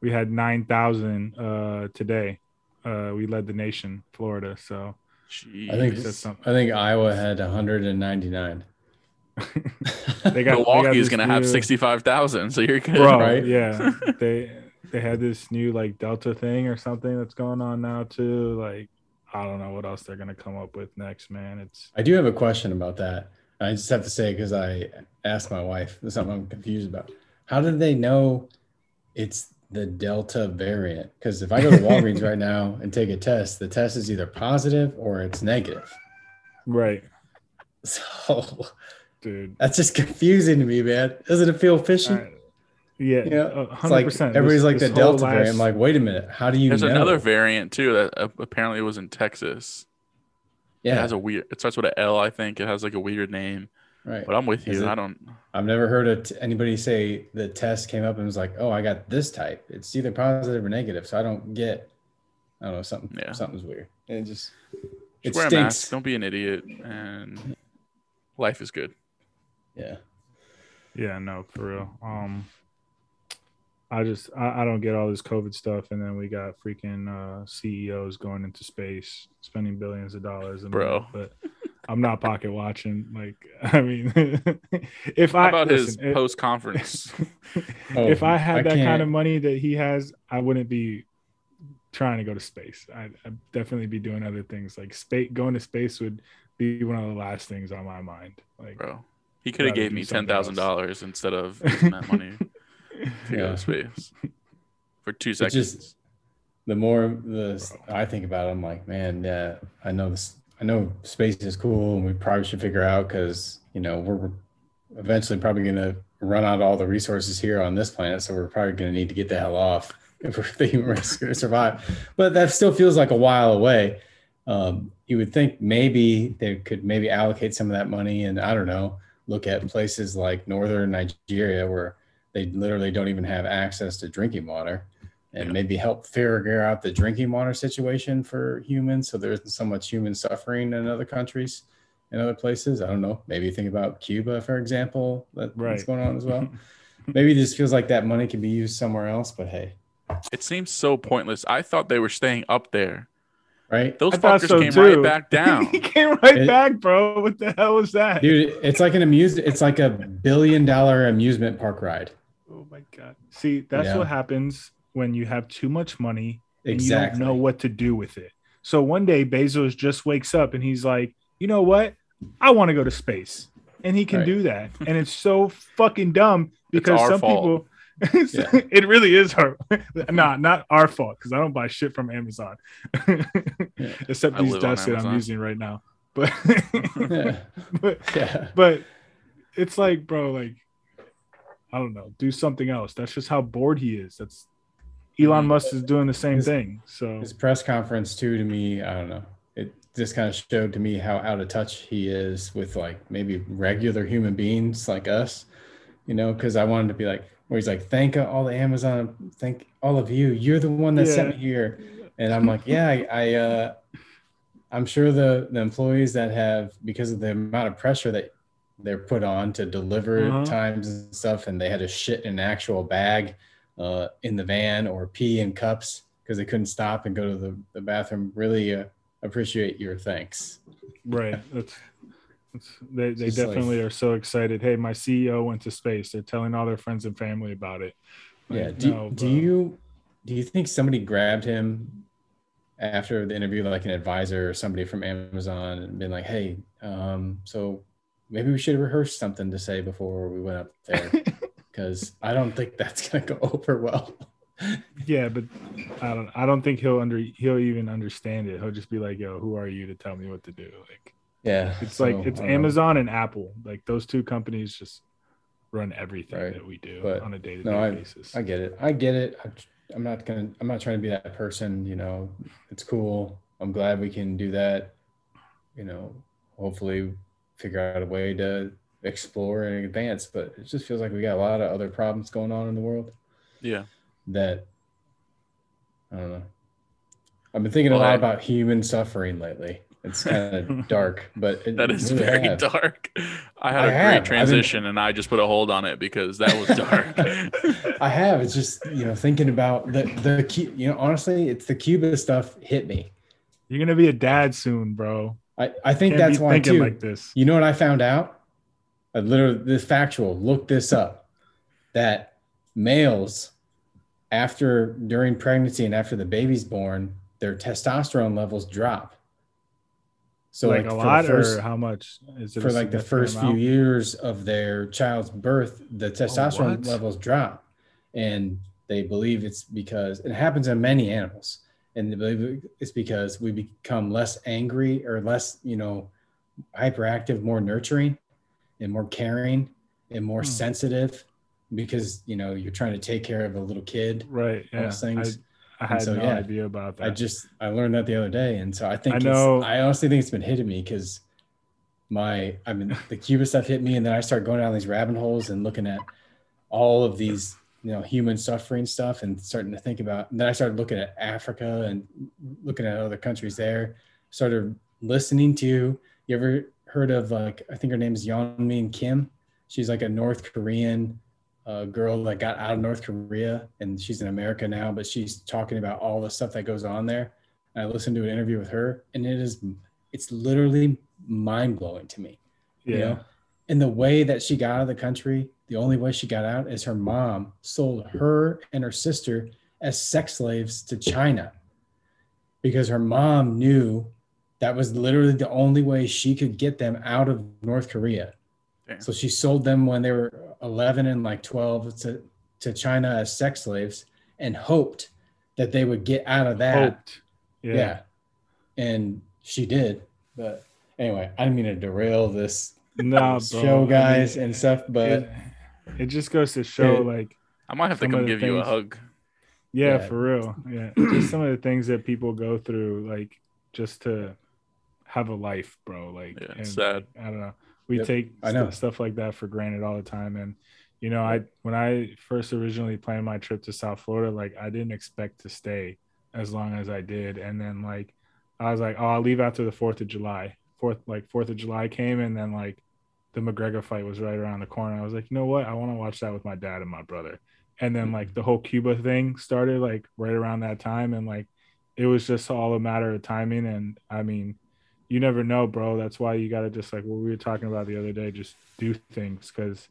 We had nine thousand uh, today. Uh, we led the nation, Florida. So Jeez. I think I think Iowa had one hundred ninety-nine. they got Milwaukee is gonna new... have sixty-five thousand, so you're good, Bro, right? Yeah, they they had this new like Delta thing or something that's going on now too. Like, I don't know what else they're gonna come up with next, man. It's I do have a question about that. I just have to say because I asked my wife. There's something I'm confused about. How did they know it's the Delta variant? Because if I go to Walgreens right now and take a test, the test is either positive or it's negative. Right. So. Dude. That's just confusing to me, man. Doesn't it feel fishy? Uh, yeah, you know? one hundred percent. It's like everybody's this, like the Delta last... variant. I'm like, wait a minute, how do you There's know? There's another variant too that apparently was in Texas. Yeah, it has a weird. It starts with an L, I think. It has like a weird name. Right. But I'm with you. Is it, I don't. I've never heard of t- anybody say the test came up and was like, oh, I got this type. It's either positive or negative. So I don't get. I don't know something. Yeah. Something's weird. And it just. It just wear stinks. A mask. Don't be an idiot. And life is good. Yeah. Yeah, no, for real. Um, I just I, I don't get all this COVID stuff, and then we got freaking uh, C E Os going into space, spending billions of dollars. A Bro, month, but I'm not pocket watching. Like, I mean, if How I about listen, his post conference, oh, if I had I that can't. kind of money that he has, I wouldn't be trying to go to space. I'd, I'd definitely be doing other things. Like, space going to space would be one of the last things on my mind. Like, bro. He could have gave me ten thousand dollars instead of using that money to yeah. go to space for two seconds. Just, the more the Bro. I think about it, I'm like, man, yeah, I know this. I know space is cool, and we probably should figure out because you know we're eventually probably going to run out of all the resources here on this planet, so we're probably going to need to get the hell off if we're thinking we're going to survive. But that still feels like a while away. Um, you would think maybe they could maybe allocate some of that money, and I don't know. Look at places like northern Nigeria where they literally don't even have access to drinking water. and yeah. maybe help figure out the drinking water situation for humans, so there isn't so much human suffering in other countries, in other places. I don't know. Maybe think about Cuba, for example, that, right. that's going on as well. Maybe it just feels like that money can be used somewhere else, but hey. It seems so pointless. I thought they were staying up there. Right? Those I fuckers so came too. right back down. He came right it, back, bro. What the hell was that? Dude, it's like an amuse- it's like a billion dollar amusement park ride. Oh my God. See, that's yeah. what happens when you have too much money and exactly. you don't know what to do with it. So one day Bezos just wakes up and he's like, you know what? I want to go to space. And he can right. do that. And it's so fucking dumb because some fault. people yeah. it really is her. Nah, not our fault, because I don't buy shit from Amazon. yeah. Except I these dice that I'm using right now. But yeah. but, yeah. but it's like, bro, like I don't know, do something else. That's just how bored he is. That's Elon Musk is doing the same his, thing. So his press conference too, to me, I don't know. It just kind of showed to me how out of touch he is with like maybe regular human beings like us, you know, because I wanted to be like, where he's like, thank all the Amazon, thank all of you. You're the one that yeah. sent me here. And I'm like, yeah, I, I, uh, I'm sure the, the employees that have, because of the amount of pressure that they're put on to deliver uh-huh. times and stuff, and they had to shit in an actual bag uh, in the van or pee in cups because they couldn't stop and go to the, the bathroom. Really uh, appreciate your thanks. Right. That's They, they definitely like, are so excited. Hey, my C E O went to space. They're telling all their friends and family about it. Like, yeah. Do, no, do you do you think somebody grabbed him after the interview, like an advisor or somebody from Amazon, and been like, "Hey, um, so maybe we should rehearse something to say before we went up there, because I don't think that's gonna go over well." Yeah, but I don't. I don't think he'll under. He'll even understand it. He'll just be like, "Yo, who are you to tell me what to do?" Like. Yeah, it's so, like it's Amazon know. and Apple. Like those two companies just run everything right. that we do but on a day-to-day no, I, basis. I get it. I get it. I, I'm not gonna. I'm not trying to be that person. You know, it's cool. I'm glad we can do that. You know, hopefully figure out a way to explore and advance. But it just feels like we got a lot of other problems going on in the world. Yeah. That I don't know. I've been thinking well, a lot I, about human suffering lately. It's kind of dark, but it, that is really very have. dark. I had I a have. great transition, I mean, and I just put a hold on it because that was dark. I have. It's just you know thinking about the the you know honestly, it's the Cuba stuff hit me. You're gonna be a dad soon, bro. I, I think Can't that's why too. Like this. You know what I found out? I literally this factual. Look this up. That males after during pregnancy and after the baby's born, their testosterone levels drop. So like, like a lot first, or how much is it for like the first amount? Few years of their child's birth, the testosterone oh, levels drop, and they believe it's because it happens in many animals, and they believe it's because we become less angry or less, you know, hyperactive, more nurturing and more caring and more hmm. sensitive because, you know, you're trying to take care of a little kid. Right. Yeah. Those things. I, I had so, no yeah, idea about that. I just I learned that the other day, and so I think I know. I honestly think it's been hitting me because my I mean the Cuba stuff hit me, and then I start going down these rabbit holes and looking at all of these you know human suffering stuff, and starting to think about. And then I started looking at Africa and looking at other countries there. Started listening to you ever heard of like I think her name is Yeonmin Kim. She's like a North Korean. A girl that got out of North Korea and she's in America now, but she's talking about all the stuff that goes on there. And I listened to an interview with her, and it is, it's literally mind blowing to me. Yeah. You know? And the way that she got out of the country, the only way she got out is her mom sold her and her sister as sex slaves to China because her mom knew that was literally the only way she could get them out of North Korea. Damn. So she sold them when they were eleven and like twelve to, to China as sex slaves and hoped that they would get out of that. Yeah. yeah. And she did. But anyway, I didn't mean to derail this nah, show, guys, I mean, and stuff, but it, it just goes to show it, like I might have to come give things, you a hug. Yeah, yeah, for real. Yeah. Just some of the things that people go through, like just to have a life, bro. Like yeah, and, sad. I don't know. We yep. take st- stuff like that for granted all the time, and You know, I when I first originally planned my trip to South Florida, like, I didn't expect to stay as long as I did. And then, like, I was like, oh, I'll leave after the fourth of July. Fourth, like, fourth of July came, and then, like, the McGregor fight was right around the corner. I was like, you know what? I want to watch that with my dad and my brother. And then, like, the whole Cuba thing started, like, right around that time. And, like, it was just all a matter of timing. And, I mean, you never know, bro. That's why you got to just, like, what we were talking about the other day, just do things. Because,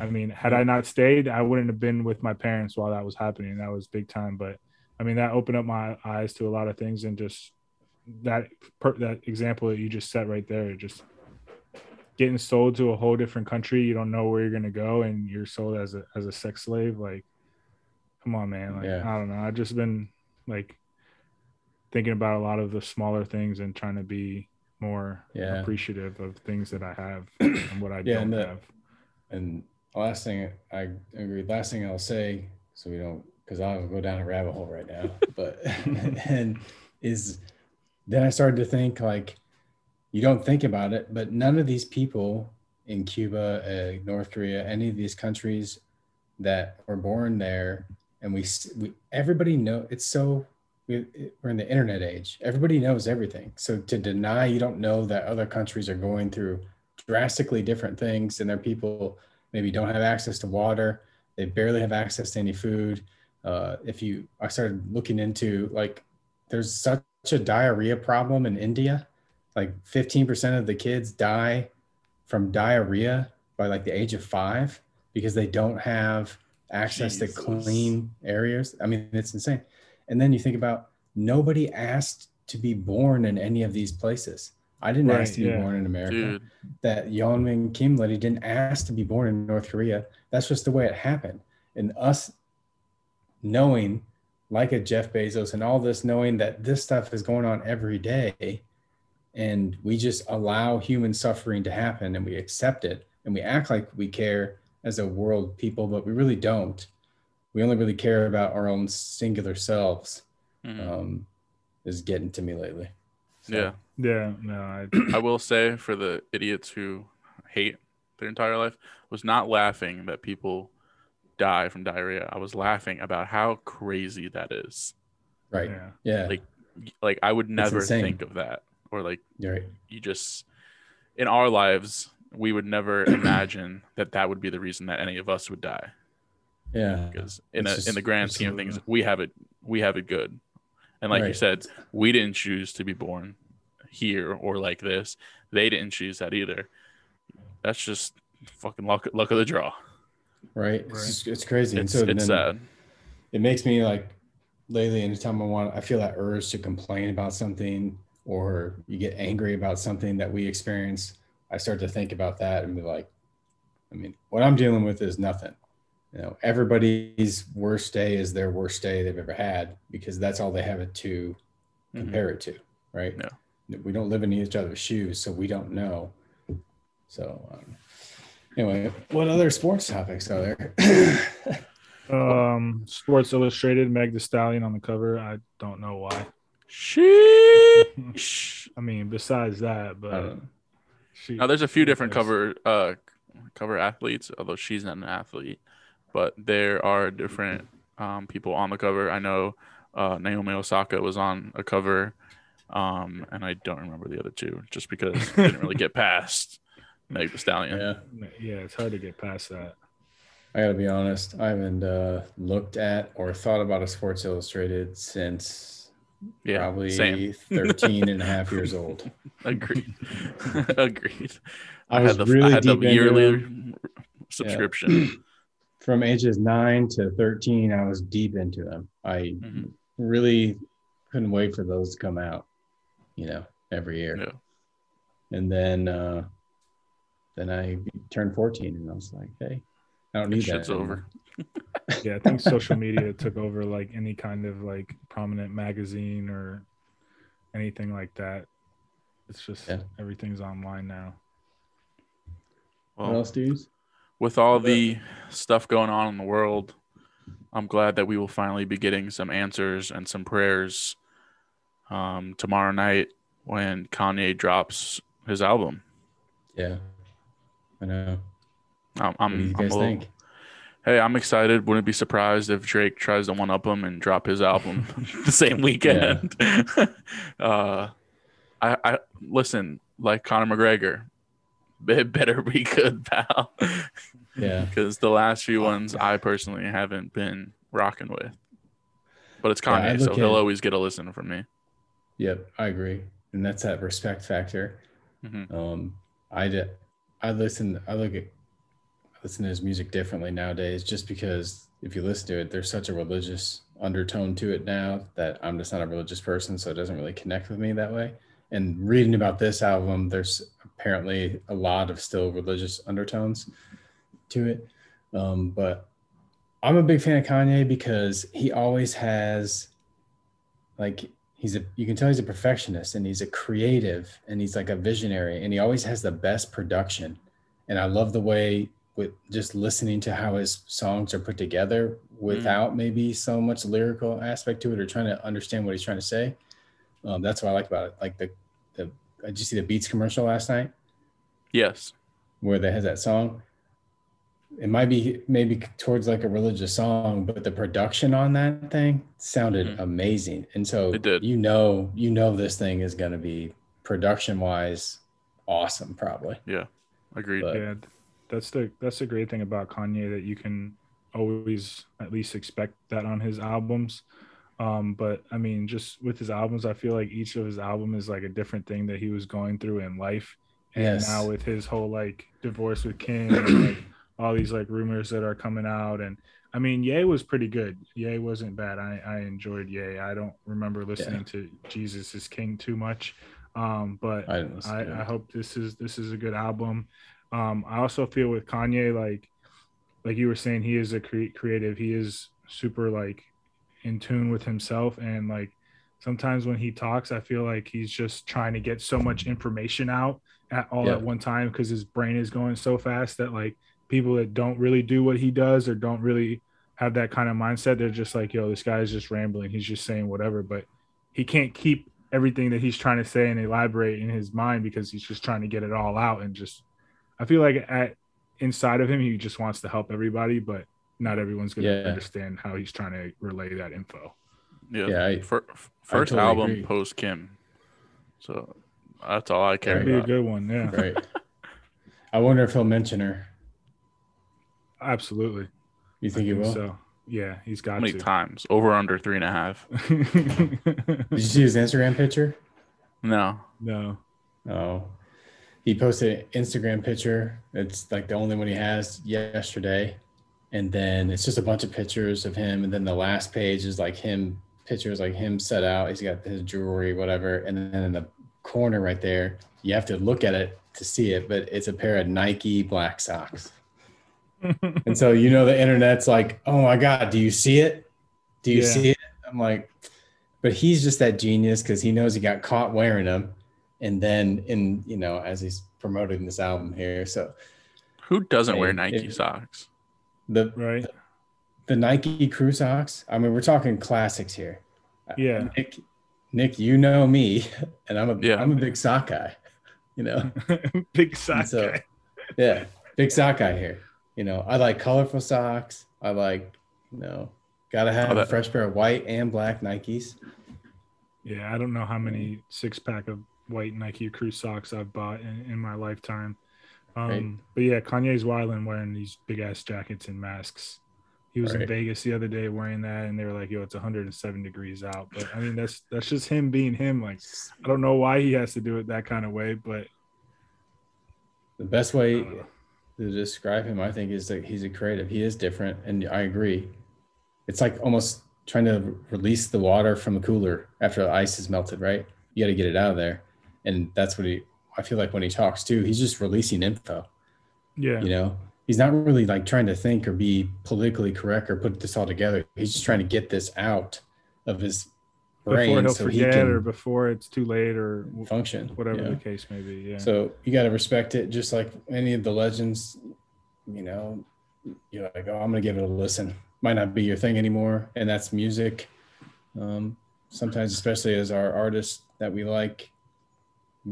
I mean, had I not stayed, I wouldn't have been with my parents while that was happening. That was big time. But, I mean, that opened up my eyes to a lot of things. And just that per- that example that you just set right there, just getting sold to a whole different country. You don't know where you're going to go, and you're sold as a as a sex slave. Like, come on, man. Like, yeah. I don't know. I've just been, like, thinking about a lot of the smaller things and trying to be more yeah. appreciative of things that I have and what I yeah, don't and the, have. And last thing I agree. Last thing I'll say, so we don't, because I'll go down a rabbit hole right now. But and is then I started to think, like, you don't think about it, but none of these people in Cuba, uh, North Korea, any of these countries that were born there, and we, we everybody know it's so. We're in the internet age. Everybody knows everything. So to deny you don't know that other countries are going through drastically different things, and their people maybe don't have access to water, they barely have access to any food. Uh, if you, I started looking into, like, there's such a diarrhea problem in India. Like fifteen percent of the kids die from diarrhea by like the age of five because they don't have access Jesus. to clean areas. I mean, it's insane. And then you think about, nobody asked to be born in any of these places. I didn't right, ask to be yeah. born in America. Dude. That Yeonmin Kim lady didn't ask to be born in North Korea. That's just the way it happened. And us knowing, like a Jeff Bezos and all this, knowing that this stuff is going on every day, and we just allow human suffering to happen, and we accept it, and we act like we care as a world people, but we really don't. We only really care about our own singular selves. Mm. Um, is getting to me lately. So. Yeah, yeah. No, I... I will say, for the idiots who hate their entire life, I was not laughing that people die from diarrhea. I was laughing about how crazy that is. Right. Yeah. yeah. Like, like I would never think of that, or like right. you just in our lives we would never imagine that that would be the reason that any of us would die. Yeah, because in a, just, in the grand scheme of things, we have it we have it good, and like right. you said, we didn't choose to be born here or like this. They didn't choose that either. That's just fucking luck luck of the draw, right? It's right. Just, it's crazy. It's, and so it's sad. It makes me, like, lately, anytime I want, I feel that urge to complain about something, or you get angry about something that we experience. I start to think about that and be like, I mean, what I'm dealing with is nothing. You know, everybody's worst day is their worst day they've ever had, because that's all they have it to mm-hmm. compare it to, right? No. We don't live in each other's shoes, so we don't know. So, um, anyway, what other sports topics are there? um, Sports Illustrated, Meg Thee Stallion on the cover. I don't know why. Sheesh. I mean, besides that, but she. Now, there's a few different cover uh, cover athletes, although she's not an athlete. But there are different um, people on the cover. I know uh, Naomi Osaka was on a cover, um, and I don't remember the other two, just because I didn't really get past Meg Thee Stallion. Yeah, yeah, it's hard to get past that. I gotta be honest. I haven't uh, looked at or thought about a Sports Illustrated since yeah, probably same. thirteen and a half years old. Agreed. Agreed. I, I was had the, really I had deep the yearly into subscription. Yeah. From ages nine to thirteen, I was deep into them. I mm-hmm. really couldn't wait for those to come out, you know, every year. Yeah. And then uh, then I turned fourteen, and I was like, hey, I don't need that. Shit's over. Yeah, I think social media took over, like, any kind of, like, prominent magazine or anything like that. It's just yeah. everything's online now. Well, what else do you use? With all the stuff going on in the world, I'm glad that we will finally be getting some answers and some prayers um, tomorrow night when Kanye drops his album. Yeah, I know. I'm, I'm, what do you guys I'm a little, think? hey, I'm excited. Wouldn't be surprised if Drake tries to one-up him and drop his album the same weekend. Yeah. uh, I, I listen, like Conor McGregor, it better be good, pal. Yeah. Because the last few ones I personally haven't been rocking with. But it's Kanye, yeah, so at, he'll always get a listen from me. Yep, I agree. And that's that respect factor. Mm-hmm. Um, I, de- I listen – I look at – listen to his music differently nowadays, just because if you listen to it, there's such a religious undertone to it now that I'm just not a religious person, so it doesn't really connect with me that way. And reading about this album, there's apparently a lot of still religious undertones to it. Um, but I'm a big fan of Kanye because he always has, like, he's a, you can tell he's a perfectionist, and he's a creative, and he's like a visionary, and he always has the best production. And I love the way, with just listening to how his songs are put together without mm. maybe so much lyrical aspect to it or trying to understand what he's trying to say. Um, that's what I like about it. Like the, the, did you see the Beats commercial last night? Yes. Where they has that song. It might be maybe towards like a religious song, but the production on that thing sounded mm-hmm. amazing. And so, it did. you know, you know, this thing is going to be production wise, awesome. Probably. Yeah. Agreed. But, yeah. That's the that's the great thing about Kanye, that you can always at least expect that on his albums. Um, but I mean, just with his albums, I feel like each of his album is like a different thing that he was going through in life. And yes. now with his whole like divorce with Kim, and, like, all these like rumors that are coming out, and I mean, Ye was pretty good. Ye wasn't bad. I, I enjoyed Ye. I don't remember listening yeah. to Jesus is King too much. Um, but I, didn't listen to I, I hope this is this is a good album. Um, I also feel with Kanye, like, like you were saying, he is a cre- creative. He is super like in tune with himself. And like, sometimes when he talks, I feel like he's just trying to get so much information out at all yeah. at one time, because his brain is going so fast that like people that don't really do what he does or don't really have that kind of mindset, they're just like, yo, this guy is just rambling. He's just saying whatever, but he can't keep everything that he's trying to say and elaborate in his mind, because he's just trying to get it all out. And just, I feel like at inside of him, he just wants to help everybody, but not everyone's going to yeah. understand how he's trying to relay that info. Yeah, yeah I, For, first I totally album agree. Post Kim, so that's all I care. That'd about. Be a good one, yeah. Right. I wonder if he'll mention her. Absolutely. You think, think he will? So yeah, he's got. How many to. Times? Over under three and a half. Did you see his Instagram picture? No. No. Oh. He posted an Instagram picture. It's like the only one he has yesterday. And then it's just a bunch of pictures of him. And then the last page is like him, pictures like him set out. He's got his jewelry, whatever. And then in the corner right there, you have to look at it to see it, but it's a pair of Nike black socks. And so, you know, the internet's like, oh my God, do you see it? Do you yeah. see it? I'm like, but he's just that genius, because he knows he got caught wearing them. And then in, you know, as he's promoting this album here, so who doesn't I mean, wear Nike it, socks? The right, the, the Nike crew socks. I mean, we're talking classics here. Yeah, Nick, Nick, you know me, and I'm a yeah. I'm a big sock guy, you know, big sock so, guy. Yeah, big sock guy here. You know, I like colorful socks. I like, you know, gotta have a fresh pair of white and black Nikes. Yeah, I don't know how many six pack of white Nike crew socks I've bought in, in my lifetime. Um, right. But yeah, Kanye's wilding wearing these big ass jackets and masks. He was right. in Vegas the other day wearing that, and they were like, yo, it's one hundred seven degrees out. But I mean, that's, that's just him being him. Like, I don't know why he has to do it that kind of way, but the best way to describe him, I think, is that he's a creative. He is different. And I agree. It's like almost trying to release the water from a cooler after the ice is melted, right? You got to get it out of there. And that's what he, I feel like when he talks too, he's just releasing info. Yeah. You know, he's not really like trying to think or be politically correct or put this all together. He's just trying to get this out of his brain. Before he'll so forget he or before it's too late or function, whatever yeah. the case may be. Yeah. So you got to respect it. Just like any of the legends, you know, you're like, oh, I'm going to give it a listen. Might not be your thing anymore. And that's music. Um, sometimes, especially as our artists that we like,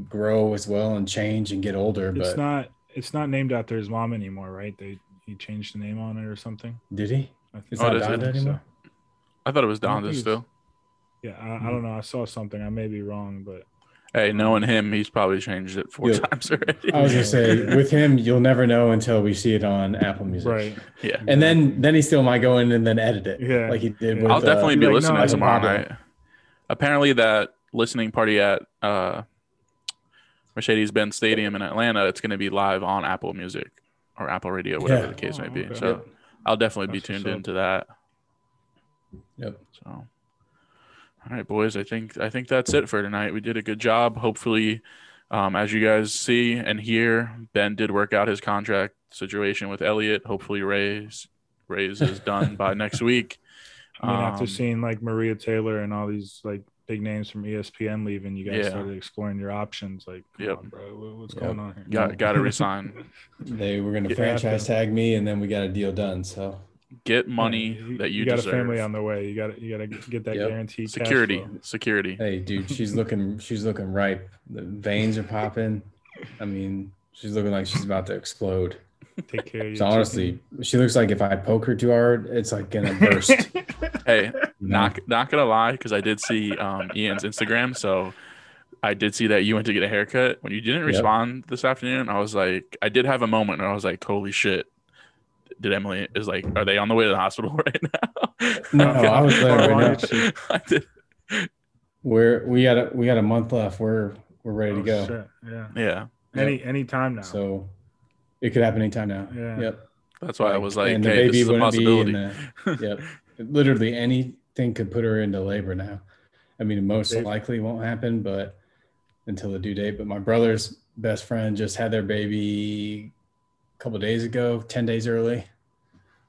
grow as well and change and get older, but it's not it's not named after his mom anymore, right? They he changed the name on it or something. Did he? I think it's oh, not Donda it? anymore. So, I thought it was Donda was, still. Yeah, I, I don't know. I saw something. I may be wrong, but. Hey, knowing him, he's probably changed it four yeah. times already. I was going to say, with him, you'll never know until we see it on Apple Music. Right. Yeah. And then then he still might go in and then edit it. Yeah. Like he did with I'll definitely uh, be like, listening no, tomorrow night. Apparently that listening party at uh, Mercedes-Benz Stadium in Atlanta, it's going to be live on Apple Music or Apple Radio, whatever yeah. the case oh, may be. Okay. So yep. I'll definitely That's be tuned into that. Yep. So. All right, boys, I think I think that's it for tonight. We did a good job. Hopefully, um, as you guys see and hear, Ben did work out his contract situation with Elliot. Hopefully, Ray's, Ray's is done by next week. I mean, um, after seeing, like, Maria Taylor and all these, like, big names from E S P N leaving, you guys yeah. started exploring your options. Like, come yep. on, bro, what's yep. going on here? Got, got to resign. They were going to franchise tag me, and then we got a deal done, so. Get money yeah, you, that you, you got deserve. A family on the way. You got you got to get that yep. guaranteed security. Cash flow. Security. Hey, dude, she's looking she's looking ripe. The veins are popping. I mean, she's looking like she's about to explode. Take care. Of so honestly, chicken. She looks like if I poke her too hard, it's like gonna burst. Hey, not not gonna lie, because I did see um, Ian's Instagram, so. I did see that you went to get a haircut. When you didn't yep. respond this afternoon, I was like, I did have a moment, and I was like, holy shit. Did Emily is like, are they on the way to the hospital right now? No, okay. I was there right now. We're we got a we got a month left. We're we're ready oh, to go. Shit. Yeah. Yeah. Any yep. any time now. So it could happen anytime now. Yeah. Yep. That's why like, I was like, and hey, the baby this is wouldn't a possibility. Be in the, yep. Literally anything could put her into labor now. I mean, it most baby. likely won't happen, but until the due date. But my brother's best friend just had their baby couple of days ago, ten days early.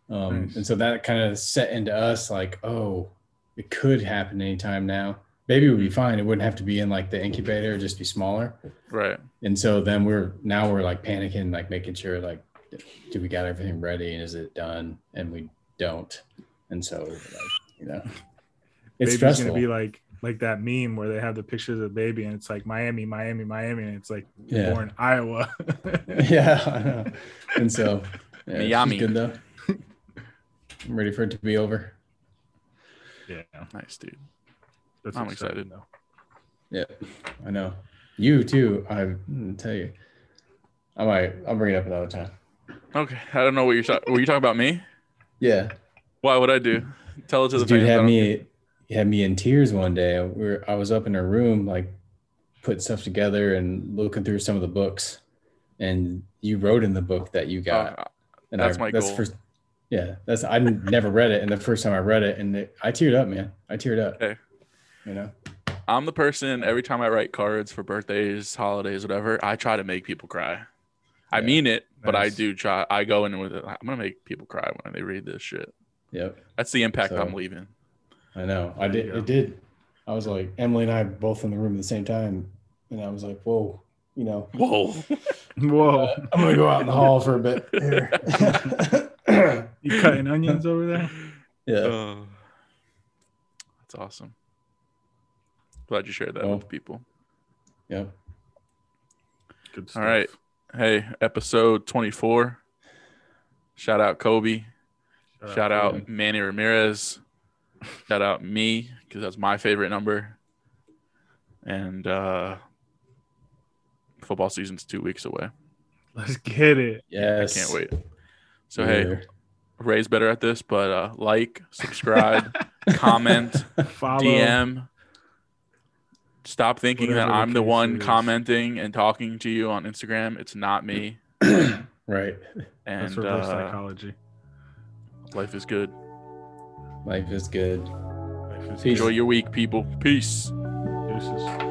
Um, nice. And so that kind of set into us like, oh, it could happen anytime now. Baby would be fine. It wouldn't have to be in like the incubator, just be smaller. Right. And so then we're now we're like panicking, like making sure like, do we got everything ready and is it done? And we don't. And so, like, you know, it's Baby's stressful. Gonna be like, like that meme where they have the pictures of the baby and it's like Miami, Miami, Miami, and it's like yeah. born Iowa. Yeah, I know. And so yeah, Miami. Good though. I'm ready for it to be over. Yeah, nice dude. That's I'm excited though. Yeah, I know. You too. I tell you, I might. I'll bring it up another time. Okay, I don't know what you're talking. Were you talking about me? Yeah. Why would I do? Tell it to the dude. Fans, have me. Care. He had me in tears one day. We were, I was up in her room, like putting stuff together and looking through some of the books. And you wrote in the book that you got. Uh, and that's I, my that's goal. First, yeah, that's I never read it. And the first time I read it, and it, I teared up, man. I teared up. Okay. You know, I'm the person every time I write cards for birthdays, holidays, whatever. I try to make people cry. Yeah. I mean it, nice. But I do try. I go in with it. I'm gonna make people cry when they read this shit. Yep. That's the impact so, I'm leaving. I know. I did. It did. I was like, Emily and I both in the room at the same time. And I was like, whoa, you know. Whoa. Whoa. Uh, I'm going to go out in the hall for a bit. Here. You cutting onions over there? Yeah. Uh, that's awesome. Glad you shared that well, with people. Yeah. Good stuff. All right. Hey, episode twenty-four. Shout out Kobe. Shout, Shout out, out Manny Ramirez. Shout out me because that's my favorite number. And uh, football season's two weeks away. Let's get it. Yes. I can't wait. So, yeah. Hey, Ray's better at this, but uh, like, subscribe, comment, follow. D M. Stop thinking Whatever that I'm the one commenting and talking to you on Instagram. It's not me. Right. And that's reverse uh, psychology. Life is good. Life is good. Life is Enjoy good. Your week, people. Peace. Deuces.